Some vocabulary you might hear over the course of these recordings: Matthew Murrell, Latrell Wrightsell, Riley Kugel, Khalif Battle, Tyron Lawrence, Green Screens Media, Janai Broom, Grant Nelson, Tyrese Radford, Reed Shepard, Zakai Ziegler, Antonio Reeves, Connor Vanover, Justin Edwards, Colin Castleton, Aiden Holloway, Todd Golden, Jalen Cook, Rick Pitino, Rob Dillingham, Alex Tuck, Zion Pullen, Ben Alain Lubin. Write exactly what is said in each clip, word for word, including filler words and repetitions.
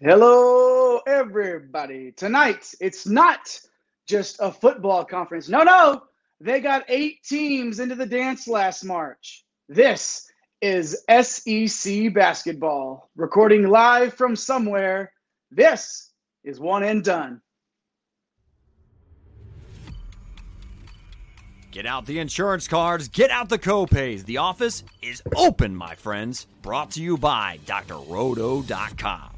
Hello, everybody. Tonight, it's not just a football conference. No, no. They got eight teams into the dance last March. This is S E C Basketball, recording live from somewhere. This is One and Done. Get out the insurance cards, get out the copays. The office is open, my friends. Brought to you by Dr Roto dot com.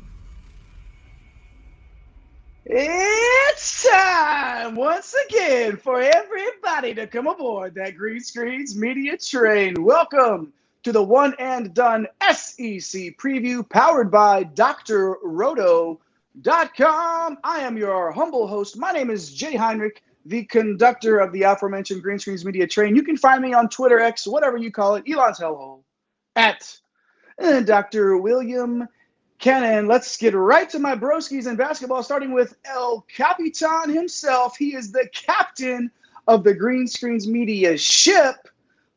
It's time once again for everybody to come aboard that Green Screens Media train. Welcome to the One and Done S E C preview powered by Dr Roto dot com. I am your humble host. My name is Jay Heinrich, the conductor of the aforementioned Green Screens Media train. You can find me on Twitter, X, whatever you call it, Elon's hellhole, at Doctor William Cannon. Let's get right to my broskies in basketball, starting with El Capitan himself. He is the captain of the Green Screens Media ship.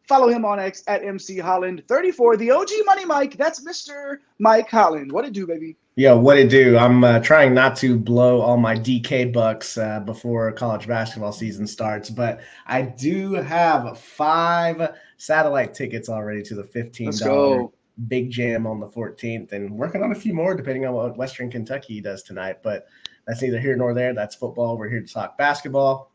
Follow him on X at M C Holland thirty-four. The O G Money Mike, that's Mister Mike Holland. What it do, baby? Yeah, what it do? I'm uh, trying not to blow all my D K bucks uh, before college basketball season starts, but I do have five satellite tickets already to the fifteen dollars Big Jam on the fourteenth, and working on a few more depending on what Western Kentucky does tonight, but that's neither here nor there. That's football. We're here to talk basketball.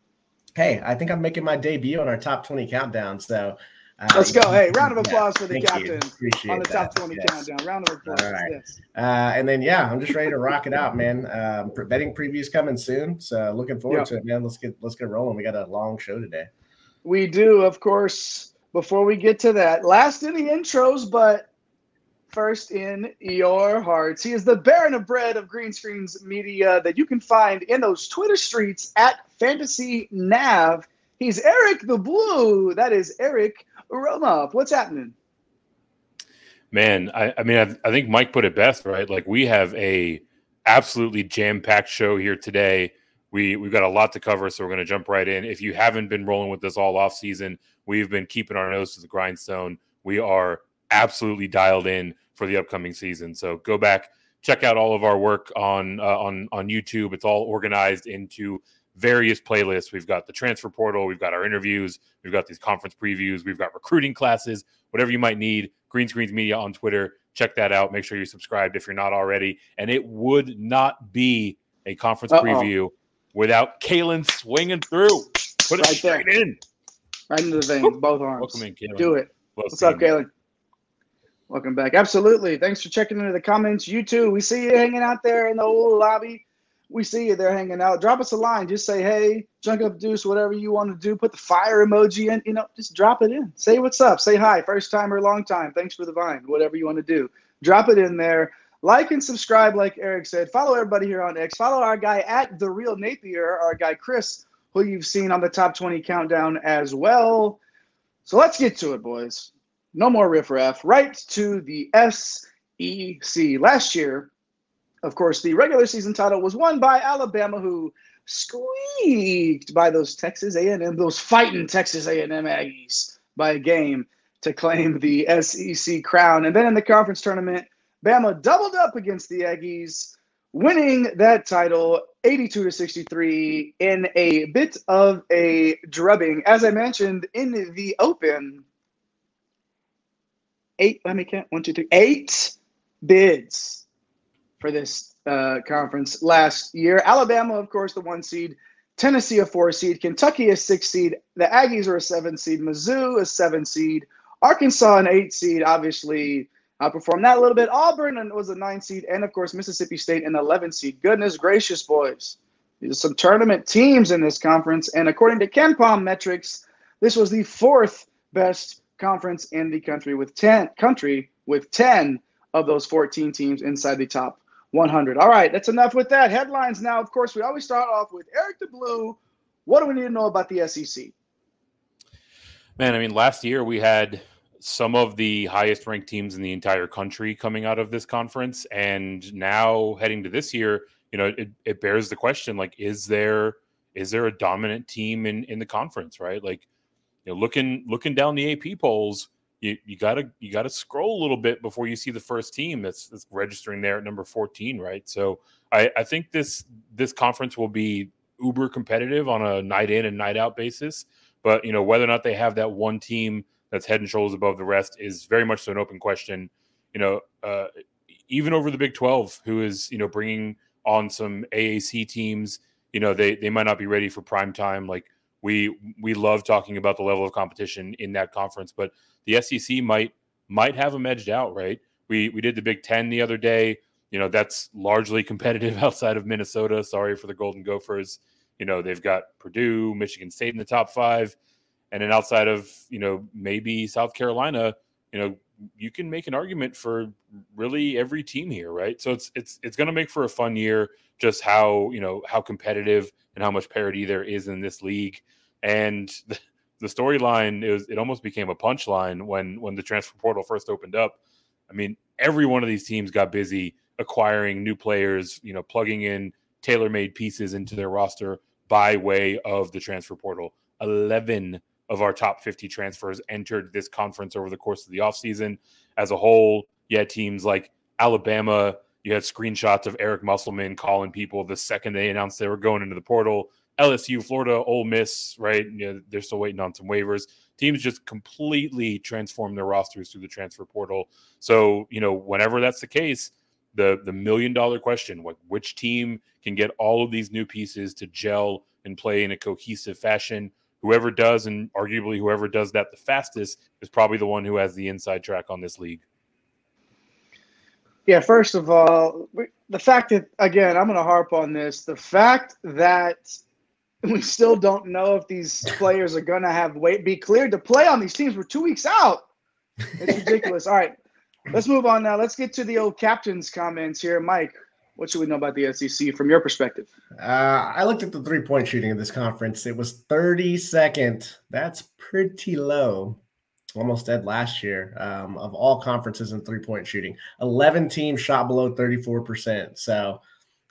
Hey, I think I'm making my debut on our top twenty countdown, so Uh, Let's go. Hey, round of applause yeah, for the captain on the that. top twenty yes. countdown. Round of applause. All right. Yes. Uh, and then, yeah, I'm just ready to rock it out, man. Um, betting preview's coming soon, so looking forward yep. to it, man. Let's get let's get rolling. We got a long show today. We do, of course. Before we get to that, last in the intros, but first in your hearts. He is the Baron of Bread of Green Screens Media that you can find in those Twitter streets at Fantasy Nav. He's Eric the Blue. That is Eric Romov. What's happening? Man, I, I mean, I've, I think Mike put it best, right? Like, we have a absolutely jam-packed show here today. We, we've got a lot to cover, so we're going to jump right in. If you haven't been rolling with us all offseason, we've been keeping our nose to the grindstone. We are absolutely dialed in for the upcoming season. So go back, check out all of our work on uh, on on YouTube. It's all organized into various playlists. We've got the transfer portal. We've got our interviews. We've got these conference previews. We've got recruiting classes, whatever you might need. Green Screens Media on Twitter. Check that out. Make sure you're subscribed if you're not already. And it would not be a conference Uh-oh. preview without Kalen swinging through. Put it right straight there. in. Right into the vein. Both arms. Welcome in, Kalen. Do it. Welcome What's up, Kalen? Welcome back. Absolutely. Thanks for checking into the comments. You too. We see you hanging out there in the old lobby. We see you there hanging out. Drop us a line. Just say, hey, Junk Up Deuce, whatever you want to do. Put the fire emoji in. You know, just drop it in. Say what's up. Say hi. First time or long time. Thanks for the vine. Whatever you want to do. Drop it in there. Like and subscribe, like Eric said. Follow everybody here on X. Follow our guy at The Real Napier, our guy Chris, who you've seen on the Top twenty Countdown as well. So let's get to it, boys. No more riffraff. Right to the S E C. Last year, of course, the regular season title was won by Alabama, who squeaked by those Texas A and M, those fighting Texas A and M Aggies by a game to claim the S E C crown. And then in the conference tournament, Bama doubled up against the Aggies, winning that title eighty-two to sixty-three in a bit of a drubbing. As I mentioned in the open, eight, let me count, one, two, three, eight bids for this uh, conference last year. Alabama, of course, the one seed. Tennessee, a four seed. Kentucky, a six seed. The Aggies are a seven seed. Mizzou, a seven seed. Arkansas, an eight seed, obviously outperformed that a little bit. Auburn was a nine seed. And, of course, Mississippi State, an eleven seed. Goodness gracious, boys. There's some tournament teams in this conference. And according to KenPom metrics, this was the fourth best conference in the country with ten, country with ten of those fourteen teams inside the top one hundred. All right, that's enough with that. Headlines now. Of course, we always start off with Eric the Blue. What do we need to know about the S E C? Man, I mean, last year we had some of the highest ranked teams in the entire country coming out of this conference. And now heading to this year, you know, it, it bears the question, like, is there is there a dominant team in, in the conference, right? Like, you know, looking looking down the A P polls, you you gotta you gotta scroll a little bit before you see the first team that's, that's registering there at number fourteen, right? So I, I think this this conference will be uber competitive on a night in and night out basis. But you know, whether or not they have that one team that's head and shoulders above the rest is very much so an open question. You know, uh, even over the Big twelve, who is you know bringing on some A A C teams, you know they they might not be ready for prime time. Like we we love talking about the level of competition in that conference, but the S E C might might have them edged out, right? We we did the Big Ten the other day. You know, that's largely competitive outside of Minnesota. Sorry for the Golden Gophers. You know, they've got Purdue, Michigan State in the top five. And then outside of, you know, maybe South Carolina, you know, you can make an argument for really every team here, right? So it's it's it's going to make for a fun year, just how, you know, how competitive and how much parity there is in this league. And the, the storyline, it, it almost became a punchline when when the transfer portal first opened up. I mean, every one of these teams got busy acquiring new players, you know, plugging in tailor-made pieces into their roster by way of the transfer portal. eleven of our top fifty transfers entered this conference over the course of the offseason as a whole. Yeah, teams like Alabama, you had screenshots of Eric Musselman calling people the second they announced they were going into the portal. L S U, Florida, Ole Miss, right? You know, they're still waiting on some waivers. Teams just completely transform their rosters through the transfer portal. So, you know, whenever that's the case, the the million-dollar question, what, which team can get all of these new pieces to gel and play in a cohesive fashion? Whoever does, and arguably whoever does that the fastest, is probably the one who has the inside track on this league. Yeah, first of all, the fact that, again, I'm going to harp on this, the fact that we still don't know if these players are going to have weight, be cleared to play on these teams. We're two weeks out. It's ridiculous. All right. Let's move on now. Let's get to the old captain's comments here. Mike, what should we know about the S E C from your perspective? Uh, I looked at the three-point shooting of this conference. It was thirty-second. That's pretty low. Almost dead last year um, of all conferences in three-point shooting. eleven teams shot below thirty-four percent. So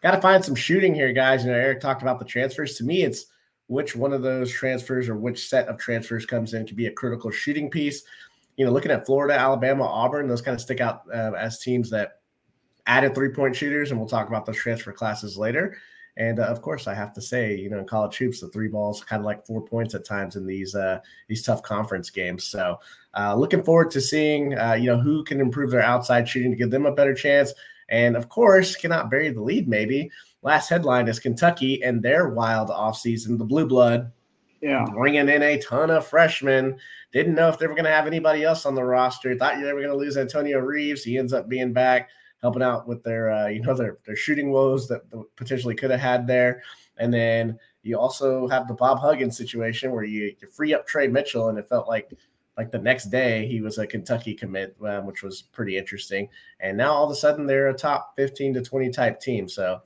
got to find some shooting here, guys. You know, Eric talked about the transfers. To me, it's which one of those transfers or which set of transfers comes in to be a critical shooting piece. You know, looking at Florida, Alabama, Auburn, those kind of stick out uh, as teams that added three-point shooters, and we'll talk about those transfer classes later. And, uh, of course, I have to say, you know, in college hoops, the three ball's kind of like four points at times in these uh, these tough conference games. So uh, looking forward to seeing, uh, you know, who can improve their outside shooting to give them a better chance. And, of course, cannot bury the lead maybe. Last headline is Kentucky and their wild offseason, the Blue Blood. Yeah, bringing in a ton of freshmen. Didn't know if they were going to have anybody else on the roster. Thought they were going to lose Antonio Reeves. He ends up being back, helping out with their, uh, you know, their their shooting woes that potentially could have had there. And then you also have the Bob Huggins situation where you, you free up Trey Mitchell, and it felt like like the next day he was a Kentucky commit, um, which was pretty interesting. And now all of a sudden they're a top fifteen to twenty type team. So.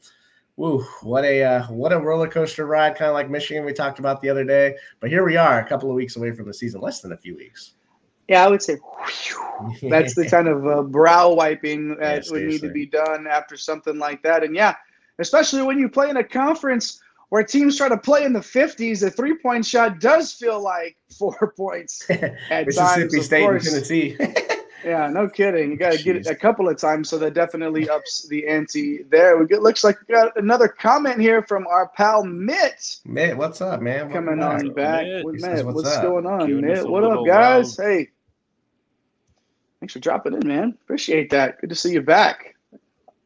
Woo, what a uh, what a roller coaster ride, kind of like Michigan we talked about the other day. But here we are a couple of weeks away from the season, less than a few weeks. Yeah, I would say whew, that's the kind of uh, brow wiping that yeah, would need to be done after something like that. And, yeah, especially when you play in a conference where teams try to play in the fifties, the three-point shot does feel like four points at Mississippi times, State and Tennessee. Yeah, no kidding. You got to get it a couple of times, so that definitely ups the ante there. We get, looks like we got another comment here from our pal Mitt. Mitt, what's up, man? What Coming on up? back. Mitt, with Mitt. Says, what's what's going on, Giving Mitt? What up, guys? Wild. Hey, thanks for dropping in, man. Appreciate that. Good to see you back.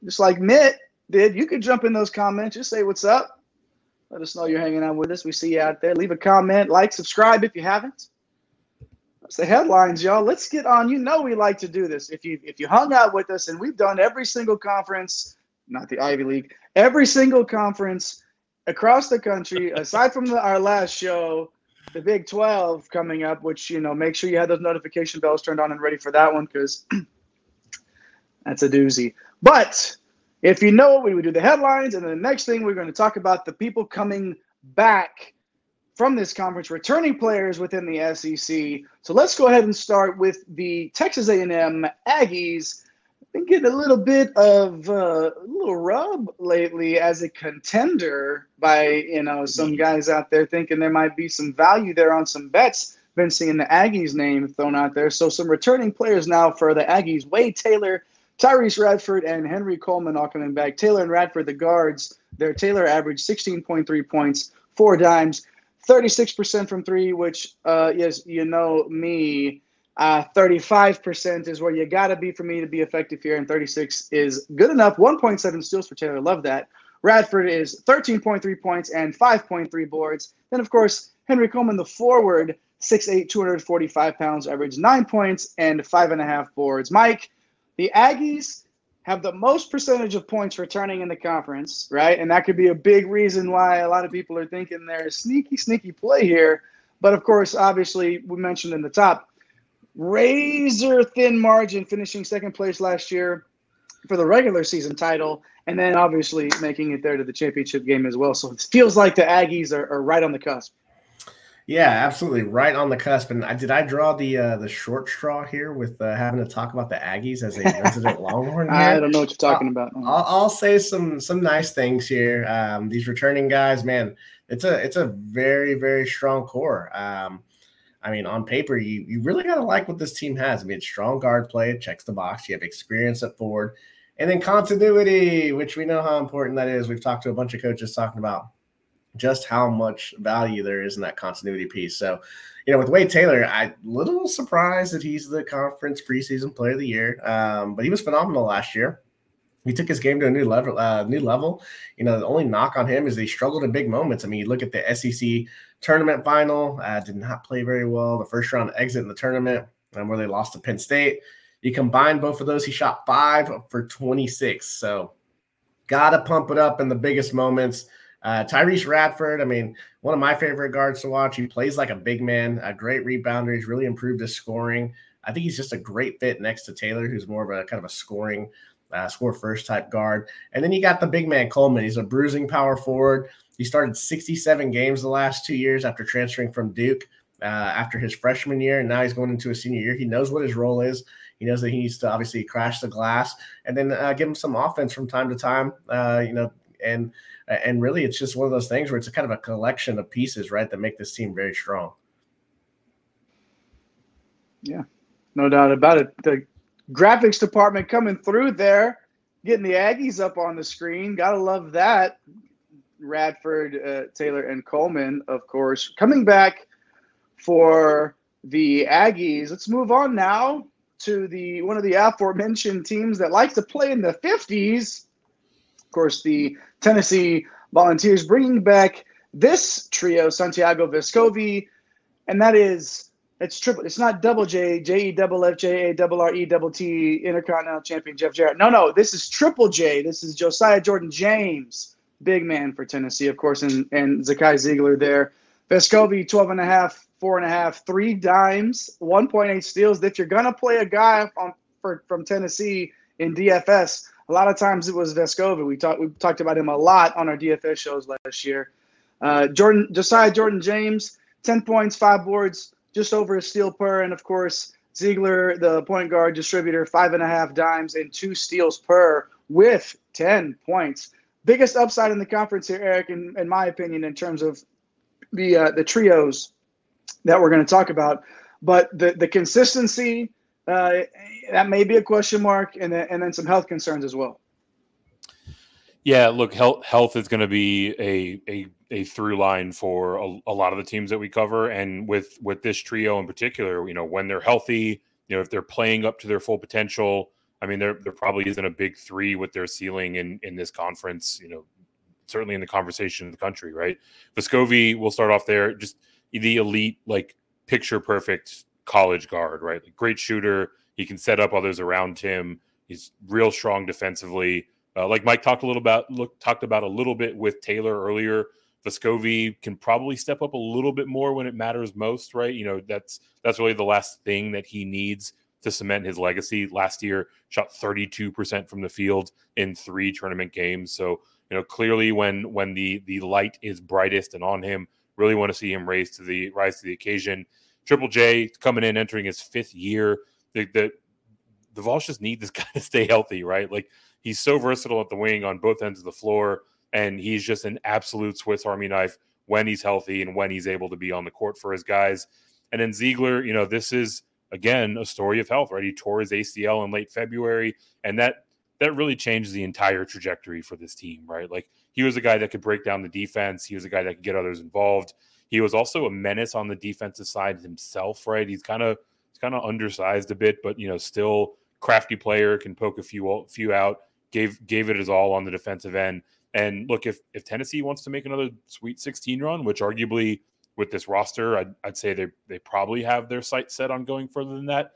Just like Mitt did, you could jump in those comments. Just say what's up. Let us know you're hanging out with us. We see you out there. Leave a comment, like, subscribe if you haven't. That's the headlines, y'all. Let's get on. You know we like to do this. If you if you hung out with us, and we've done every single conference, not the Ivy League, every single conference across the country, aside from the, our last show, the Big twelve coming up, which, you know, make sure you had those notification bells turned on and ready for that one, because that's a doozy. But if you know it, we would do the headlines, and then the next thing we're going to talk about the people coming back from this conference, returning players within the S E C. So let's go ahead and start with the Texas A and M Aggies. Been getting a little bit of uh, a little rub lately as a contender by, you know, some guys out there thinking there might be some value there on some bets. been seeing the Aggies name thrown out there. So some returning players now for the Aggies: Wade Taylor, Tyrese Radford, and Henry Coleman all coming back. Taylor and Radford, the guards, their Taylor averaged sixteen point three points, four dimes, thirty-six percent from three, which, uh, yes, you know me, uh, thirty-five percent is where you got to be for me to be effective here, and thirty-six is good enough. one point seven steals for Taylor. Love that. Radford is thirteen point three points and five point three boards. Then, of course, Henry Coleman, the forward, six foot eight, two hundred forty-five pounds, averaged nine points and five point five boards. Mike, the Aggies have the most percentage of points returning in the conference, right? And that could be a big reason why a lot of people are thinking there's sneaky, sneaky play here. But, of course, obviously, we mentioned in the top, razor-thin margin, finishing second place last year for the regular season title, and then obviously making it there to the championship game as well. So it feels like the Aggies are, are right on the cusp. Yeah, absolutely. Right on the cusp. And I, did I draw the uh, the short straw here with uh, having to talk about the Aggies as a resident Longhorn? Here? I don't know what you're talking I'll, about. I'll, I'll say some some nice things here. Um, these returning guys, man, it's a it's a very, very strong core. Um, I mean, on paper, you, you really got to like what this team has. I mean, it's strong guard play. It checks the box. You have experience at forward. And then continuity, which we know how important that is. We've talked to a bunch of coaches talking about just how much value there is in that continuity piece. So, you know, with Wade Taylor, I'm a little surprised that he's the conference preseason player of the year, um, but he was phenomenal last year. He took his game to a new level. Uh, new level. You know, the only knock on him is he struggled in big moments. I mean, you look at the S E C tournament final, uh, did not play very well. The first round exit in the tournament, um, where they lost to Penn State. You combine both of those, he shot five for twenty-six. So got to pump it up in the biggest moments. Uh, Tyrese Radford, I mean, one of my favorite guards to watch. He plays like a big man, a great rebounder. He's really improved his scoring. I think he's just a great fit next to Taylor, who's more of a kind of a scoring, uh, score-first type guard. And then you got the big man, Coleman. He's a bruising power forward. He started sixty-seven games the last two years after transferring from Duke uh, after his freshman year, and now he's going into his senior year. He knows what his role is. He knows that he needs to obviously crash the glass and then uh, give him some offense from time to time, uh, you know, and and really it's just one of those things where it's a kind of a collection of pieces, right, that make this team very strong. Yeah, no doubt about it. The graphics department coming through there, getting the Aggies up on the screen. Got to love that. Radford, uh, Taylor, and Coleman, of course, coming back for the Aggies. Let's move on now to the one of the aforementioned teams that like to play in the fifties. Of course, the Tennessee Volunteers bringing back this trio, Santiago Vescovi, and that is, it's triple, it's not double J, J E F F J A R R E T T, Intercontinental Champion Jeff Jarrett. No, no, this is triple J. This is Josiah Jordan James, big man for Tennessee, of course, and, and Zakai Ziegler there. Vescovi, twelve and a half, four and a half, three dimes, one point eight steals. If you're going to play a guy from, for, from Tennessee in D F S, a lot of times it was Vescovi. We talked we talked about him a lot on our D F S shows last year. Uh, Jordan Josiah Jordan James, ten points, five boards, just over a steal per. And, of course, Ziegler, the point guard distributor, five and a half dimes and two steals per with ten points. Biggest upside in the conference here, Eric, in, in my opinion, in terms of the uh, the trios that we're going to talk about, but the the consistency uh, that may be a question mark, and then, and then some health concerns as well. Yeah, look, health health is going to be a a a through line for a, a lot of the teams that we cover, and with with this trio in particular, you know, when they're healthy, you know, if they're playing up to their full potential, I mean, there there probably isn't a big three with their ceiling in in this conference, you know. Certainly in the conversation in the country, right? Vescovi, we'll start off there. Just the elite, like picture perfect college guard, right? Like, great shooter. He can set up others around him. He's real strong defensively. Uh, like Mike talked a little about, look, talked about a little bit with Taylor earlier. Vescovi can probably step up a little bit more when it matters most, right? You know, that's that's really the last thing that he needs to cement his legacy. Last year, shot thirty-two percent from the field in three tournament games. So, you know, clearly when when the the light is brightest and on him, really want to see him raise to the rise to the occasion. Triple J coming in, entering his fifth year. The the, the Vols just need this guy to stay healthy, right? Like, he's so versatile at the wing on both ends of the floor, and he's just an absolute Swiss Army knife when he's healthy and when he's able to be on the court for his guys. And then Ziegler, you know, this is, again, a story of health, right? He tore his A C L in late February, and that that really changed the entire trajectory for this team, right? Like, he was a guy that could break down the defense. He was a guy that could get others involved. He was also a menace on the defensive side himself, right? He's kind of he's kind of undersized a bit, but, you know, still crafty player, can poke a few few out, gave gave it his all on the defensive end. And look, if if Tennessee wants to make another Sweet sixteen run, which arguably with this roster, I'd, I'd say they they probably have their sights set on going further than that,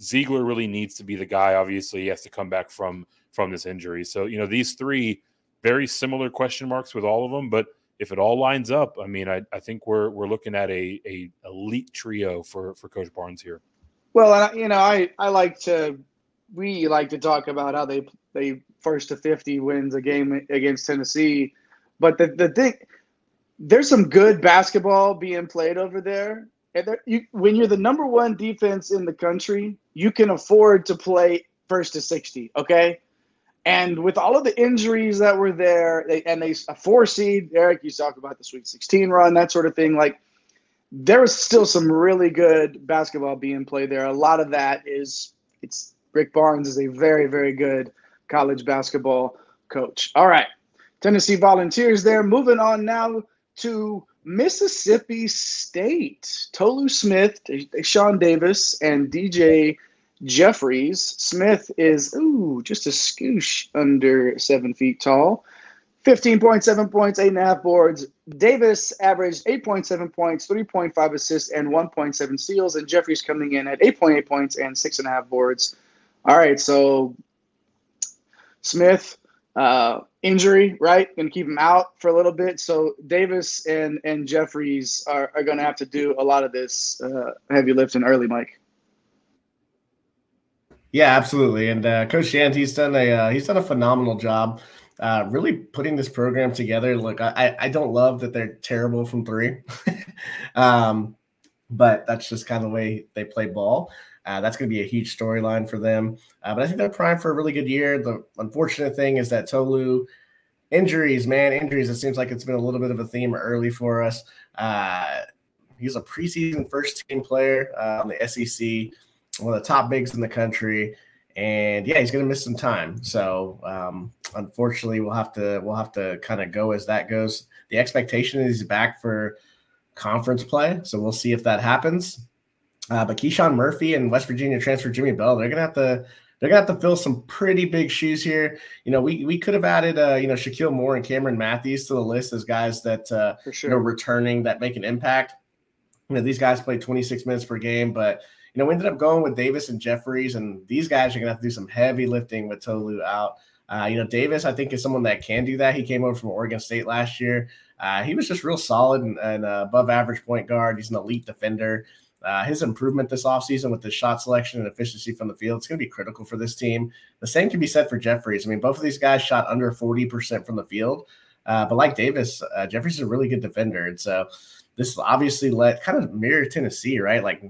Ziegler really needs to be the guy. Obviously, he has to come back from from this injury. So, you know, these three very similar question marks with all of them, but if it all lines up, I mean, I, I think we're we're looking at a, a elite trio for, for Coach Barnes here. Well, you know, I, I like to we like to talk about how they they first to fifty wins a game against Tennessee, but the the thing, there's some good basketball being played over there, and there, you, when you're the number one defense in the country, you can afford to play first to sixty. Okay. And with all of the injuries that were there, they, and they a four seed, Eric, you talk about the Sweet sixteen run, that sort of thing. Like, there was still some really good basketball being played there. A lot of that is it's Rick Barnes is a very, very good college basketball coach. All right, Tennessee Volunteers there. Moving on now to Mississippi State. Tolu Smith, Sean Davis, and D J Jeffries. Smith is, ooh, just a scoosh under seven feet tall. fifteen point seven points, eight and a half boards. Davis averaged eight point seven points, three point five assists, and one point seven steals. And Jeffries coming in at eight point eight points and six and a half boards. All right, so Smith, uh, injury, right? Going to keep him out for a little bit. So Davis and, and Jeffries are, are going to have to do a lot of this uh, heavy lifting early, Mike. Yeah, absolutely. And uh, Coach Shanty's done a uh, he's done a phenomenal job, uh, really putting this program together. Look, I, I don't love that they're terrible from three, um, but that's just kind of the way they play ball. Uh, that's going to be a huge storyline for them. Uh, but I think they're primed for a really good year. The unfortunate thing is that Tolu injuries, man, injuries. It seems like it's been a little bit of a theme early for us. Uh, he's a preseason first team player uh, on the S E C. One of the top bigs in the country, and yeah, he's going to miss some time. So um, unfortunately, we'll have to we'll have to kind of go as that goes. The expectation is he's back for conference play, so we'll see if that happens. Uh, but Keyshawn Murphy and West Virginia transfer Jimmy Bell, they're going to have to they're going to have to fill some pretty big shoes here. You know, we we could have added uh, you know Shaquille Moore and Cameron Matthews to the list as guys that uh, for sure. you know returning that make an impact. You know, these guys play twenty-six minutes per game, but you know, we ended up going with Davis and Jeffries, and these guys are going to have to do some heavy lifting with Tolu out. Uh, you know, Davis, I think, is someone that can do that. He came over from Oregon State last year. Uh, he was just real solid and, and uh, above-average point guard. He's an elite defender. Uh, his improvement this offseason with his shot selection and efficiency from the field is going to be critical for this team. The same can be said for Jeffries. I mean, both of these guys shot under forty percent from the field. Uh, but like Davis, uh, Jeffries is a really good defender. And so this obviously let kind of mirror Tennessee, right? Like,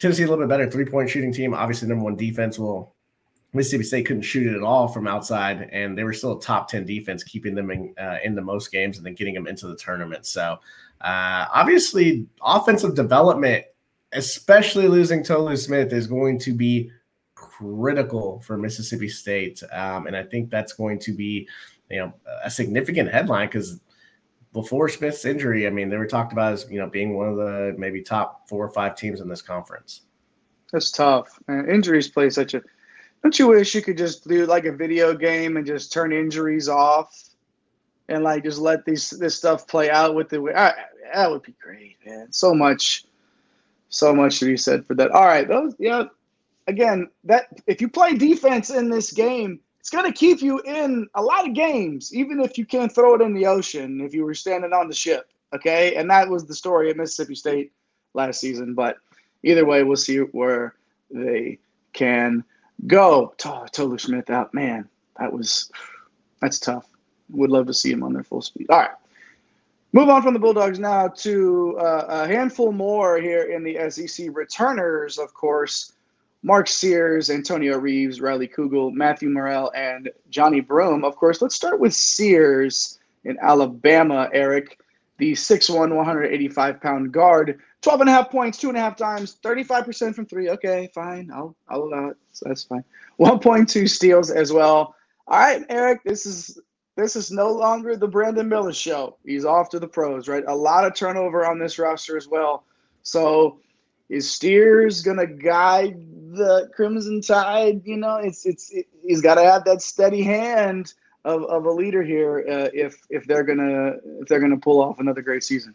Tennessee a little bit better three-point shooting team. Obviously, number one defense. Well, Mississippi State couldn't shoot it at all from outside, and they were still a top ten defense, keeping them in uh, into most games and then getting them into the tournament. So, uh, obviously, offensive development, especially losing Tolu Smith, is going to be critical for Mississippi State, um, and I think that's going to be, you know, a significant headline because before Smith's injury, I mean, they were talked about as, you know, being one of the maybe top four or five teams in this conference. That's tough, man. Injuries play such a – don't you wish you could just do like a video game and just turn injuries off and like just let these this stuff play out with it? That would be great, man. So much, so much to be said for that. All right, those, yeah. Again, that if you play defense in this game, it's going to keep you in a lot of games, even if you can't throw it in the ocean if you were standing on the ship, okay? And that was the story at Mississippi State last season. But either way, we'll see where they can go. Oh, Tolu Smith out. Man, that was – that's tough. Would love to see him on their full speed. All right. Move on from the Bulldogs now to uh, a handful more here in the S E C. Returners, of course, Mark Sears, Antonio Reeves, Riley Kugel, Matthew Murrell, and Janai Broom. Of course, let's start with Sears in Alabama, Eric. The six foot one, one hundred eighty-five pound guard twelve and a half points, two and a half times, thirty-five percent from three. Okay, fine. I'll, I'll allow it. So that's fine. one point two steals as well. All right, Eric, this is this is no longer the Brandon Miller show. He's off to the pros, right? A lot of turnover on this roster as well. So is Steers going to guide the Crimson Tide? You know, it's it's it, he's got to have that steady hand of, of a leader here uh, if if they're going to if they're going to pull off another great season.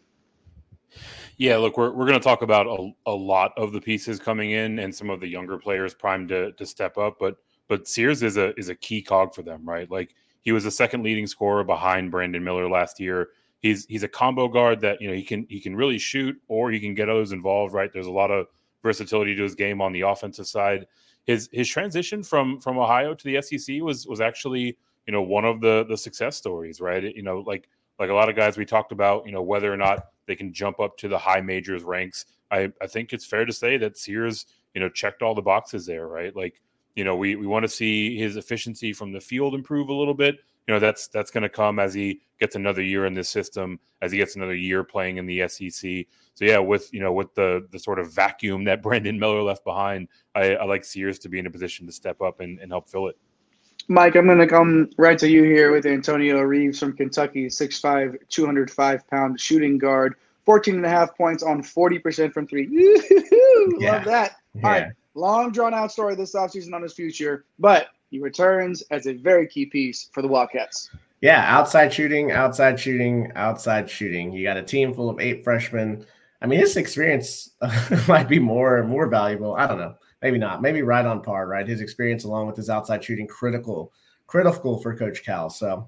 Yeah, look, we're we're going to talk about a, a lot of the pieces coming in and some of the younger players primed to to step up, but but Sears is a is a key cog for them, right? Like he was the second leading scorer behind Brandon Miller last year. He's he's a combo guard that, you know, he can he can really shoot or he can get others involved, right? There's a lot of versatility to his game on the offensive side. His his transition from from Ohio to the S E C was was actually, you know, one of the the success stories, right? You know, like like a lot of guys we talked about, you know, whether or not they can jump up to the high majors ranks. I, I think it's fair to say that Sears, you know, checked all the boxes there, right? Like, you know, we, we want to see his efficiency from the field improve a little bit. You know, that's that's going to come as he gets another year in this system, as he gets another year playing in the S E C. So, yeah, with, you know, with the the sort of vacuum that Brandon Miller left behind, I, I like Sears to be in a position to step up and, and help fill it. Mike, I'm going to come right to you here with Antonio Reeves from Kentucky, six five, two hundred five pound shooting guard, fourteen and a half points on forty percent from three. Yeah. Love that. Yeah. All right, long drawn-out story this offseason on his future, but he returns as a very key piece for the Wildcats. Yeah, outside shooting, outside shooting, outside shooting. You got a team full of eight freshmen. I mean, his experience might be more more valuable. I don't know. Maybe not. Maybe right on par, right? His experience along with his outside shooting, critical, critical for Coach Cal. So,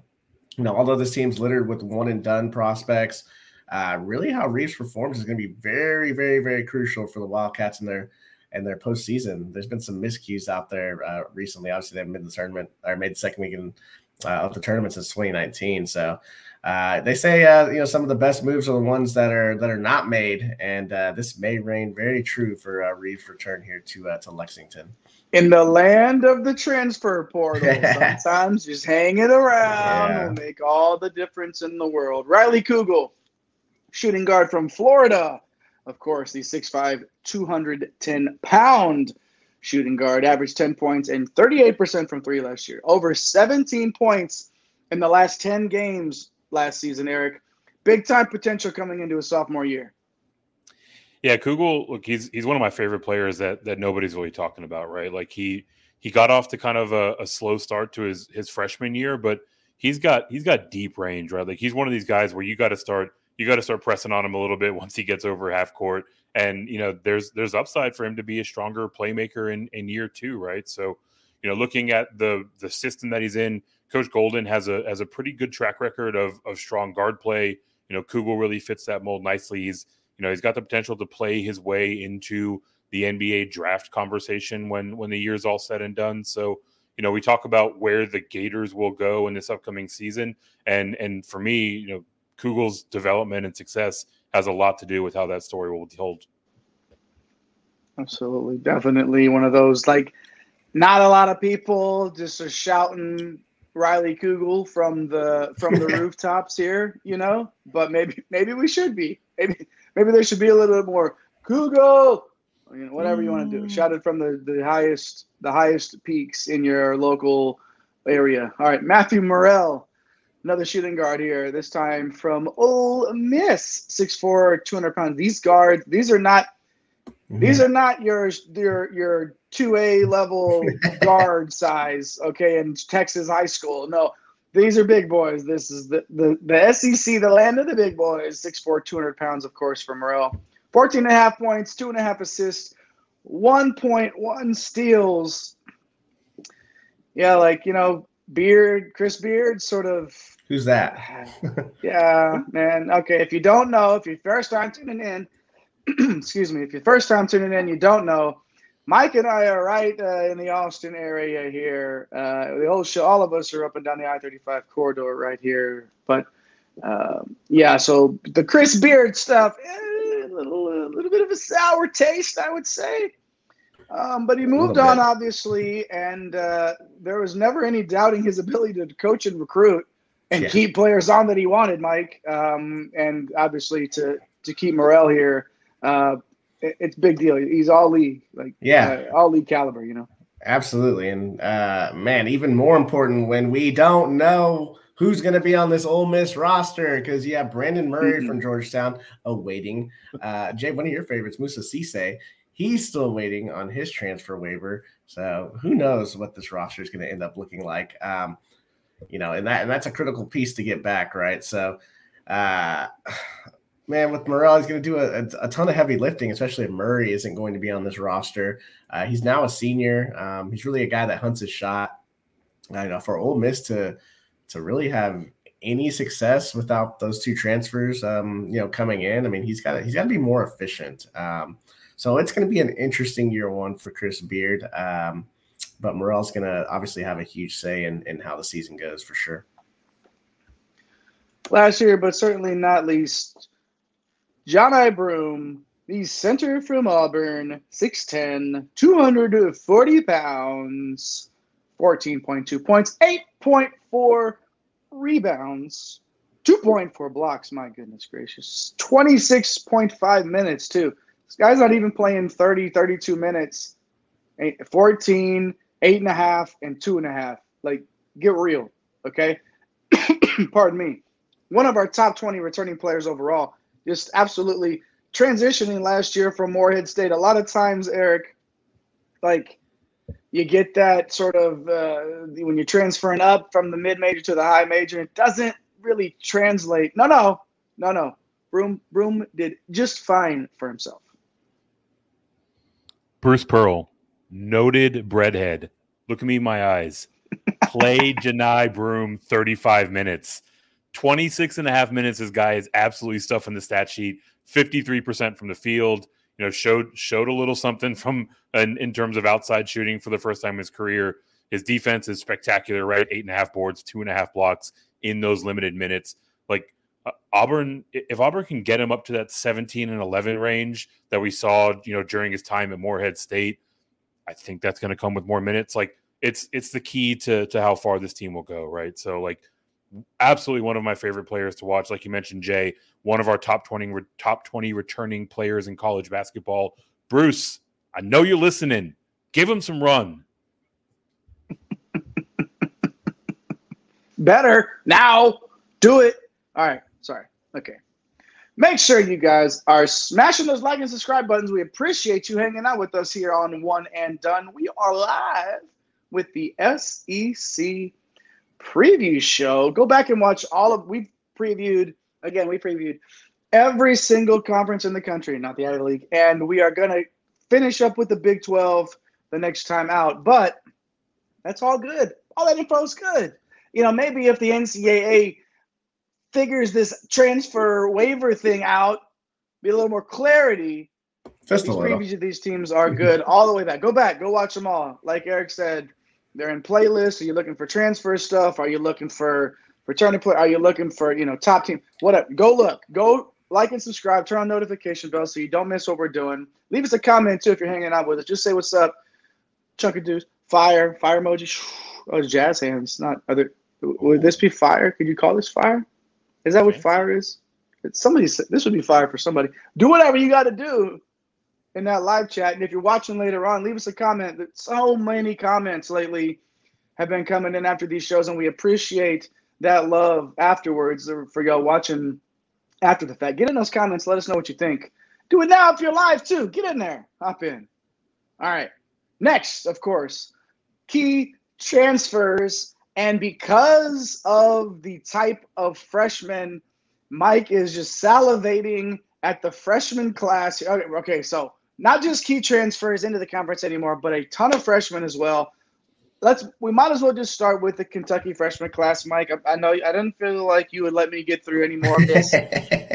you know, although this team's littered with one-and-done prospects, uh, really how Reeves performs is going to be very, very, very crucial for the Wildcats in their and their postseason. There's been some miscues out there uh, recently. Obviously, they haven't made the tournament or made the second week in, uh, of the tournament since twenty nineteen. So, uh, they say uh, you know, some of the best moves are the ones that are that are not made, and uh, this may reign very true for uh, Reeves' return here to uh, to Lexington. In the land of the transfer portal, sometimes just hanging around yeah. will make all the difference in the world. Riley Kugel, shooting guard from Florida, of course, the six five, two hundred ten pound shooting guard, averaged ten points and thirty-eight percent from three last year. Over seventeen points in the last ten games last season, Eric. Big time potential coming into his sophomore year. Yeah, Kugel, look, he's he's one of my favorite players that that nobody's really talking about, right? Like he he got off to kind of a, a slow start to his his freshman year, but he's got he's got deep range, right? Like he's one of these guys where you got to start you got to start pressing on him a little bit once he gets over half court, and you know there's there's upside for him to be a stronger playmaker in in year two, right? So, you know, looking at the the system that he's in, Coach Golden has a has a pretty good track record of of strong guard play. You know, Kugel really fits that mold nicely. He's you know he's got the potential to play his way into the N B A draft conversation when when the year's all said and done. So, you know, we talk about where the Gators will go in this upcoming season, and and for me, you know, Kugel's development and success has a lot to do with how that story will be told. Absolutely, definitely one of those like not a lot of people just are shouting Riley Kugel from the from the rooftops here, you know, but maybe maybe we should be. Maybe maybe there should be a little bit more Kugel, you know, whatever you want to do. Shout it from the, the highest the highest peaks in your local area. All right, Matthew Murrell, another shooting guard here, this time from Ole Miss, six four, two hundred pounds. These guards, these are not mm-hmm. these are not your your your two A level guard size, okay, in Texas high school. No, these are big boys. This is the, the, the S E C, the land of the big boys. six four, two hundred pounds, of course, for Murrell. fourteen and a half points, two and a half assists, one point one steals. Yeah, like, you know, Beard, Chris Beard, sort of. Who's that? Yeah, man. Okay, if you don't know, if you're first time tuning in, excuse me, if you're first time tuning in, you don't know, Mike and I are right uh, in the Austin area here. Uh, the whole show, all of us are up and down the I thirty-five corridor right here. But, uh, yeah, so the Chris Beard stuff, eh, a little, a little bit of a sour taste, I would say. Um, but he moved on, obviously, and uh, there was never any doubting his ability to coach and recruit and yeah. keep players on that he wanted, Mike, um, and obviously to, to keep Murrell here. uh, it, it's big deal. He's all league, like yeah, uh, all league caliber, you know. Absolutely, and uh, man, even more important when we don't know who's going to be on this Ole Miss roster, because you have Brandon Murray mm-hmm. from Georgetown awaiting. Uh, Jay, one of your favorites, Musa Cisse, he's still waiting on his transfer waiver. So who knows what this roster is going to end up looking like? Um, you know, and that and that's a critical piece to get back, right? So, uh, man, with Murrell, he's going to do a, a ton of heavy lifting, especially if Murray isn't going to be on this roster. Uh, he's now a senior. Um, he's really a guy that hunts his shot. I know for Ole Miss to to really have any success without those two transfers, um, you know, coming in, I mean, he's got he's got to be more efficient. Um, so it's going to be an interesting year one for Chris Beard. Um, but Morrell's going to obviously have a huge say in, in how the season goes for sure. Last year, but certainly not least, Janai Broom, the center from Auburn, six ten, two hundred forty pounds, fourteen point two points, eight point four rebounds, two point four blocks, my goodness gracious, twenty-six point five minutes too. This guy's not even playing thirty, thirty-two minutes, fourteen, eight and a half, and two and a half. Like, get real, okay? Pardon me. One of our top twenty returning players overall, just absolutely transitioning last year from Morehead State. A lot of times, Eric, like, you get that sort of uh, when you're transferring up from the mid-major to the high major, it doesn't really translate. No, no, no, no. Broom, Broom did just fine for himself. Bruce Pearl, noted breadhead. Look at me in my eyes. Play Janai Broom thirty-five minutes. twenty-six and a half minutes, this guy is absolutely stuffing the stat sheet. fifty-three percent from the field. You know, showed showed a little something from in, in terms of outside shooting for the first time in his career. His defense is spectacular, right? Eight and a half boards, two and a half blocks in those limited minutes. Like uh, Auburn, if Auburn can get him up to that seventeen and eleven range that we saw, you know, during his time at Morehead State, I think that's going to come with more minutes. Like it's it's the key to to how far this team will go, right? So like, absolutely one of my favorite players to watch. Like you mentioned, Jay, one of our top twenty, top twenty returning players in college basketball. Bruce, I know you're listening. Give him some run. Better now. Do it. All right. Sorry. Okay. Make sure you guys are smashing those like and subscribe buttons. We appreciate you hanging out with us here on One and Done. We are live with the S E C preview show. Go back and watch all of we've previewed again we previewed every single conference in the country, not the Ivy League, and we are gonna finish up with the Big twelve the next time out. But that's all good. All that info is good. You know, maybe if the N C double A figures this transfer waiver thing out, be a little more clarity. Just these previews of these teams are good all the way back. Go back, go watch them all. Like Eric said, they're in playlists. Are you looking for transfer stuff? Are you looking for returning play? Are you looking for, you know, top team? Whatever. Go look. Go like and subscribe. Turn on notification bell so you don't miss what we're doing. Leave us a comment, too, if you're hanging out with us. Just say what's up. Chunk of deuce. Fire. Fire emoji. Oh, jazz hands. Not other. Would this be fire? Could you call this fire? Is that what fire is? Somebody said this would be fire for somebody. Do whatever you got to do in that live chat. And if you're watching later on, leave us a comment. So many comments lately have been coming in after these shows, and we appreciate that love afterwards for y'all watching after the fact. Get in those comments. Let us know what you think. Do it now if you're live, too. Get in there. Hop in. All right. Next, of course, key transfers. And because of the type of freshman, Mike is just salivating at the freshman class. Okay, okay so. Not just key transfers into the conference anymore, but a ton of freshmen as well. Let's we might as well just start with the Kentucky freshman class, Mike. I, I know I didn't feel like you would let me get through any more of this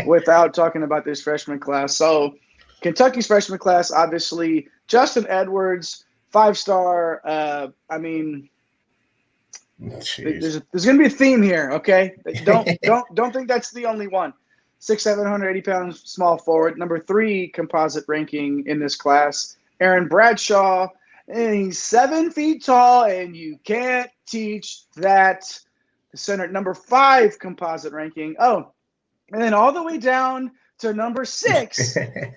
without talking about this freshman class. So, Kentucky's freshman class, obviously, Justin Edwards, five-star. Uh, I mean, Jeez. there's a, there's going to be a theme here. Okay, don't don't don't think that's the only one. six seven, one hundred eighty pounds, small forward. Number three composite ranking in this class. Aaron Bradshaw, and he's seven feet tall, and you can't teach that. The center, number five composite ranking. Oh, and then all the way down to number six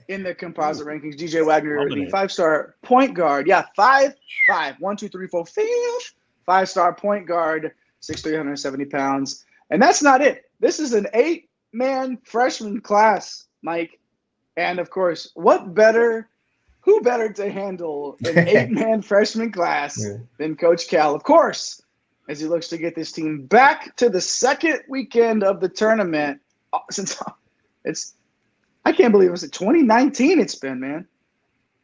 in the composite rankings. D J Wagner, the five-star point guard. Yeah, five, five, one, two, three, four, five. Five-star point guard, six three, one seventy pounds. And that's not it. This is an eight-man freshman class, Mike. And, of course, what better – who better to handle an eight-man freshman class yeah. than Coach Cal, of course, as he looks to get this team back to the second weekend of the tournament since it's – I can't believe it's twenty nineteen it's been, man.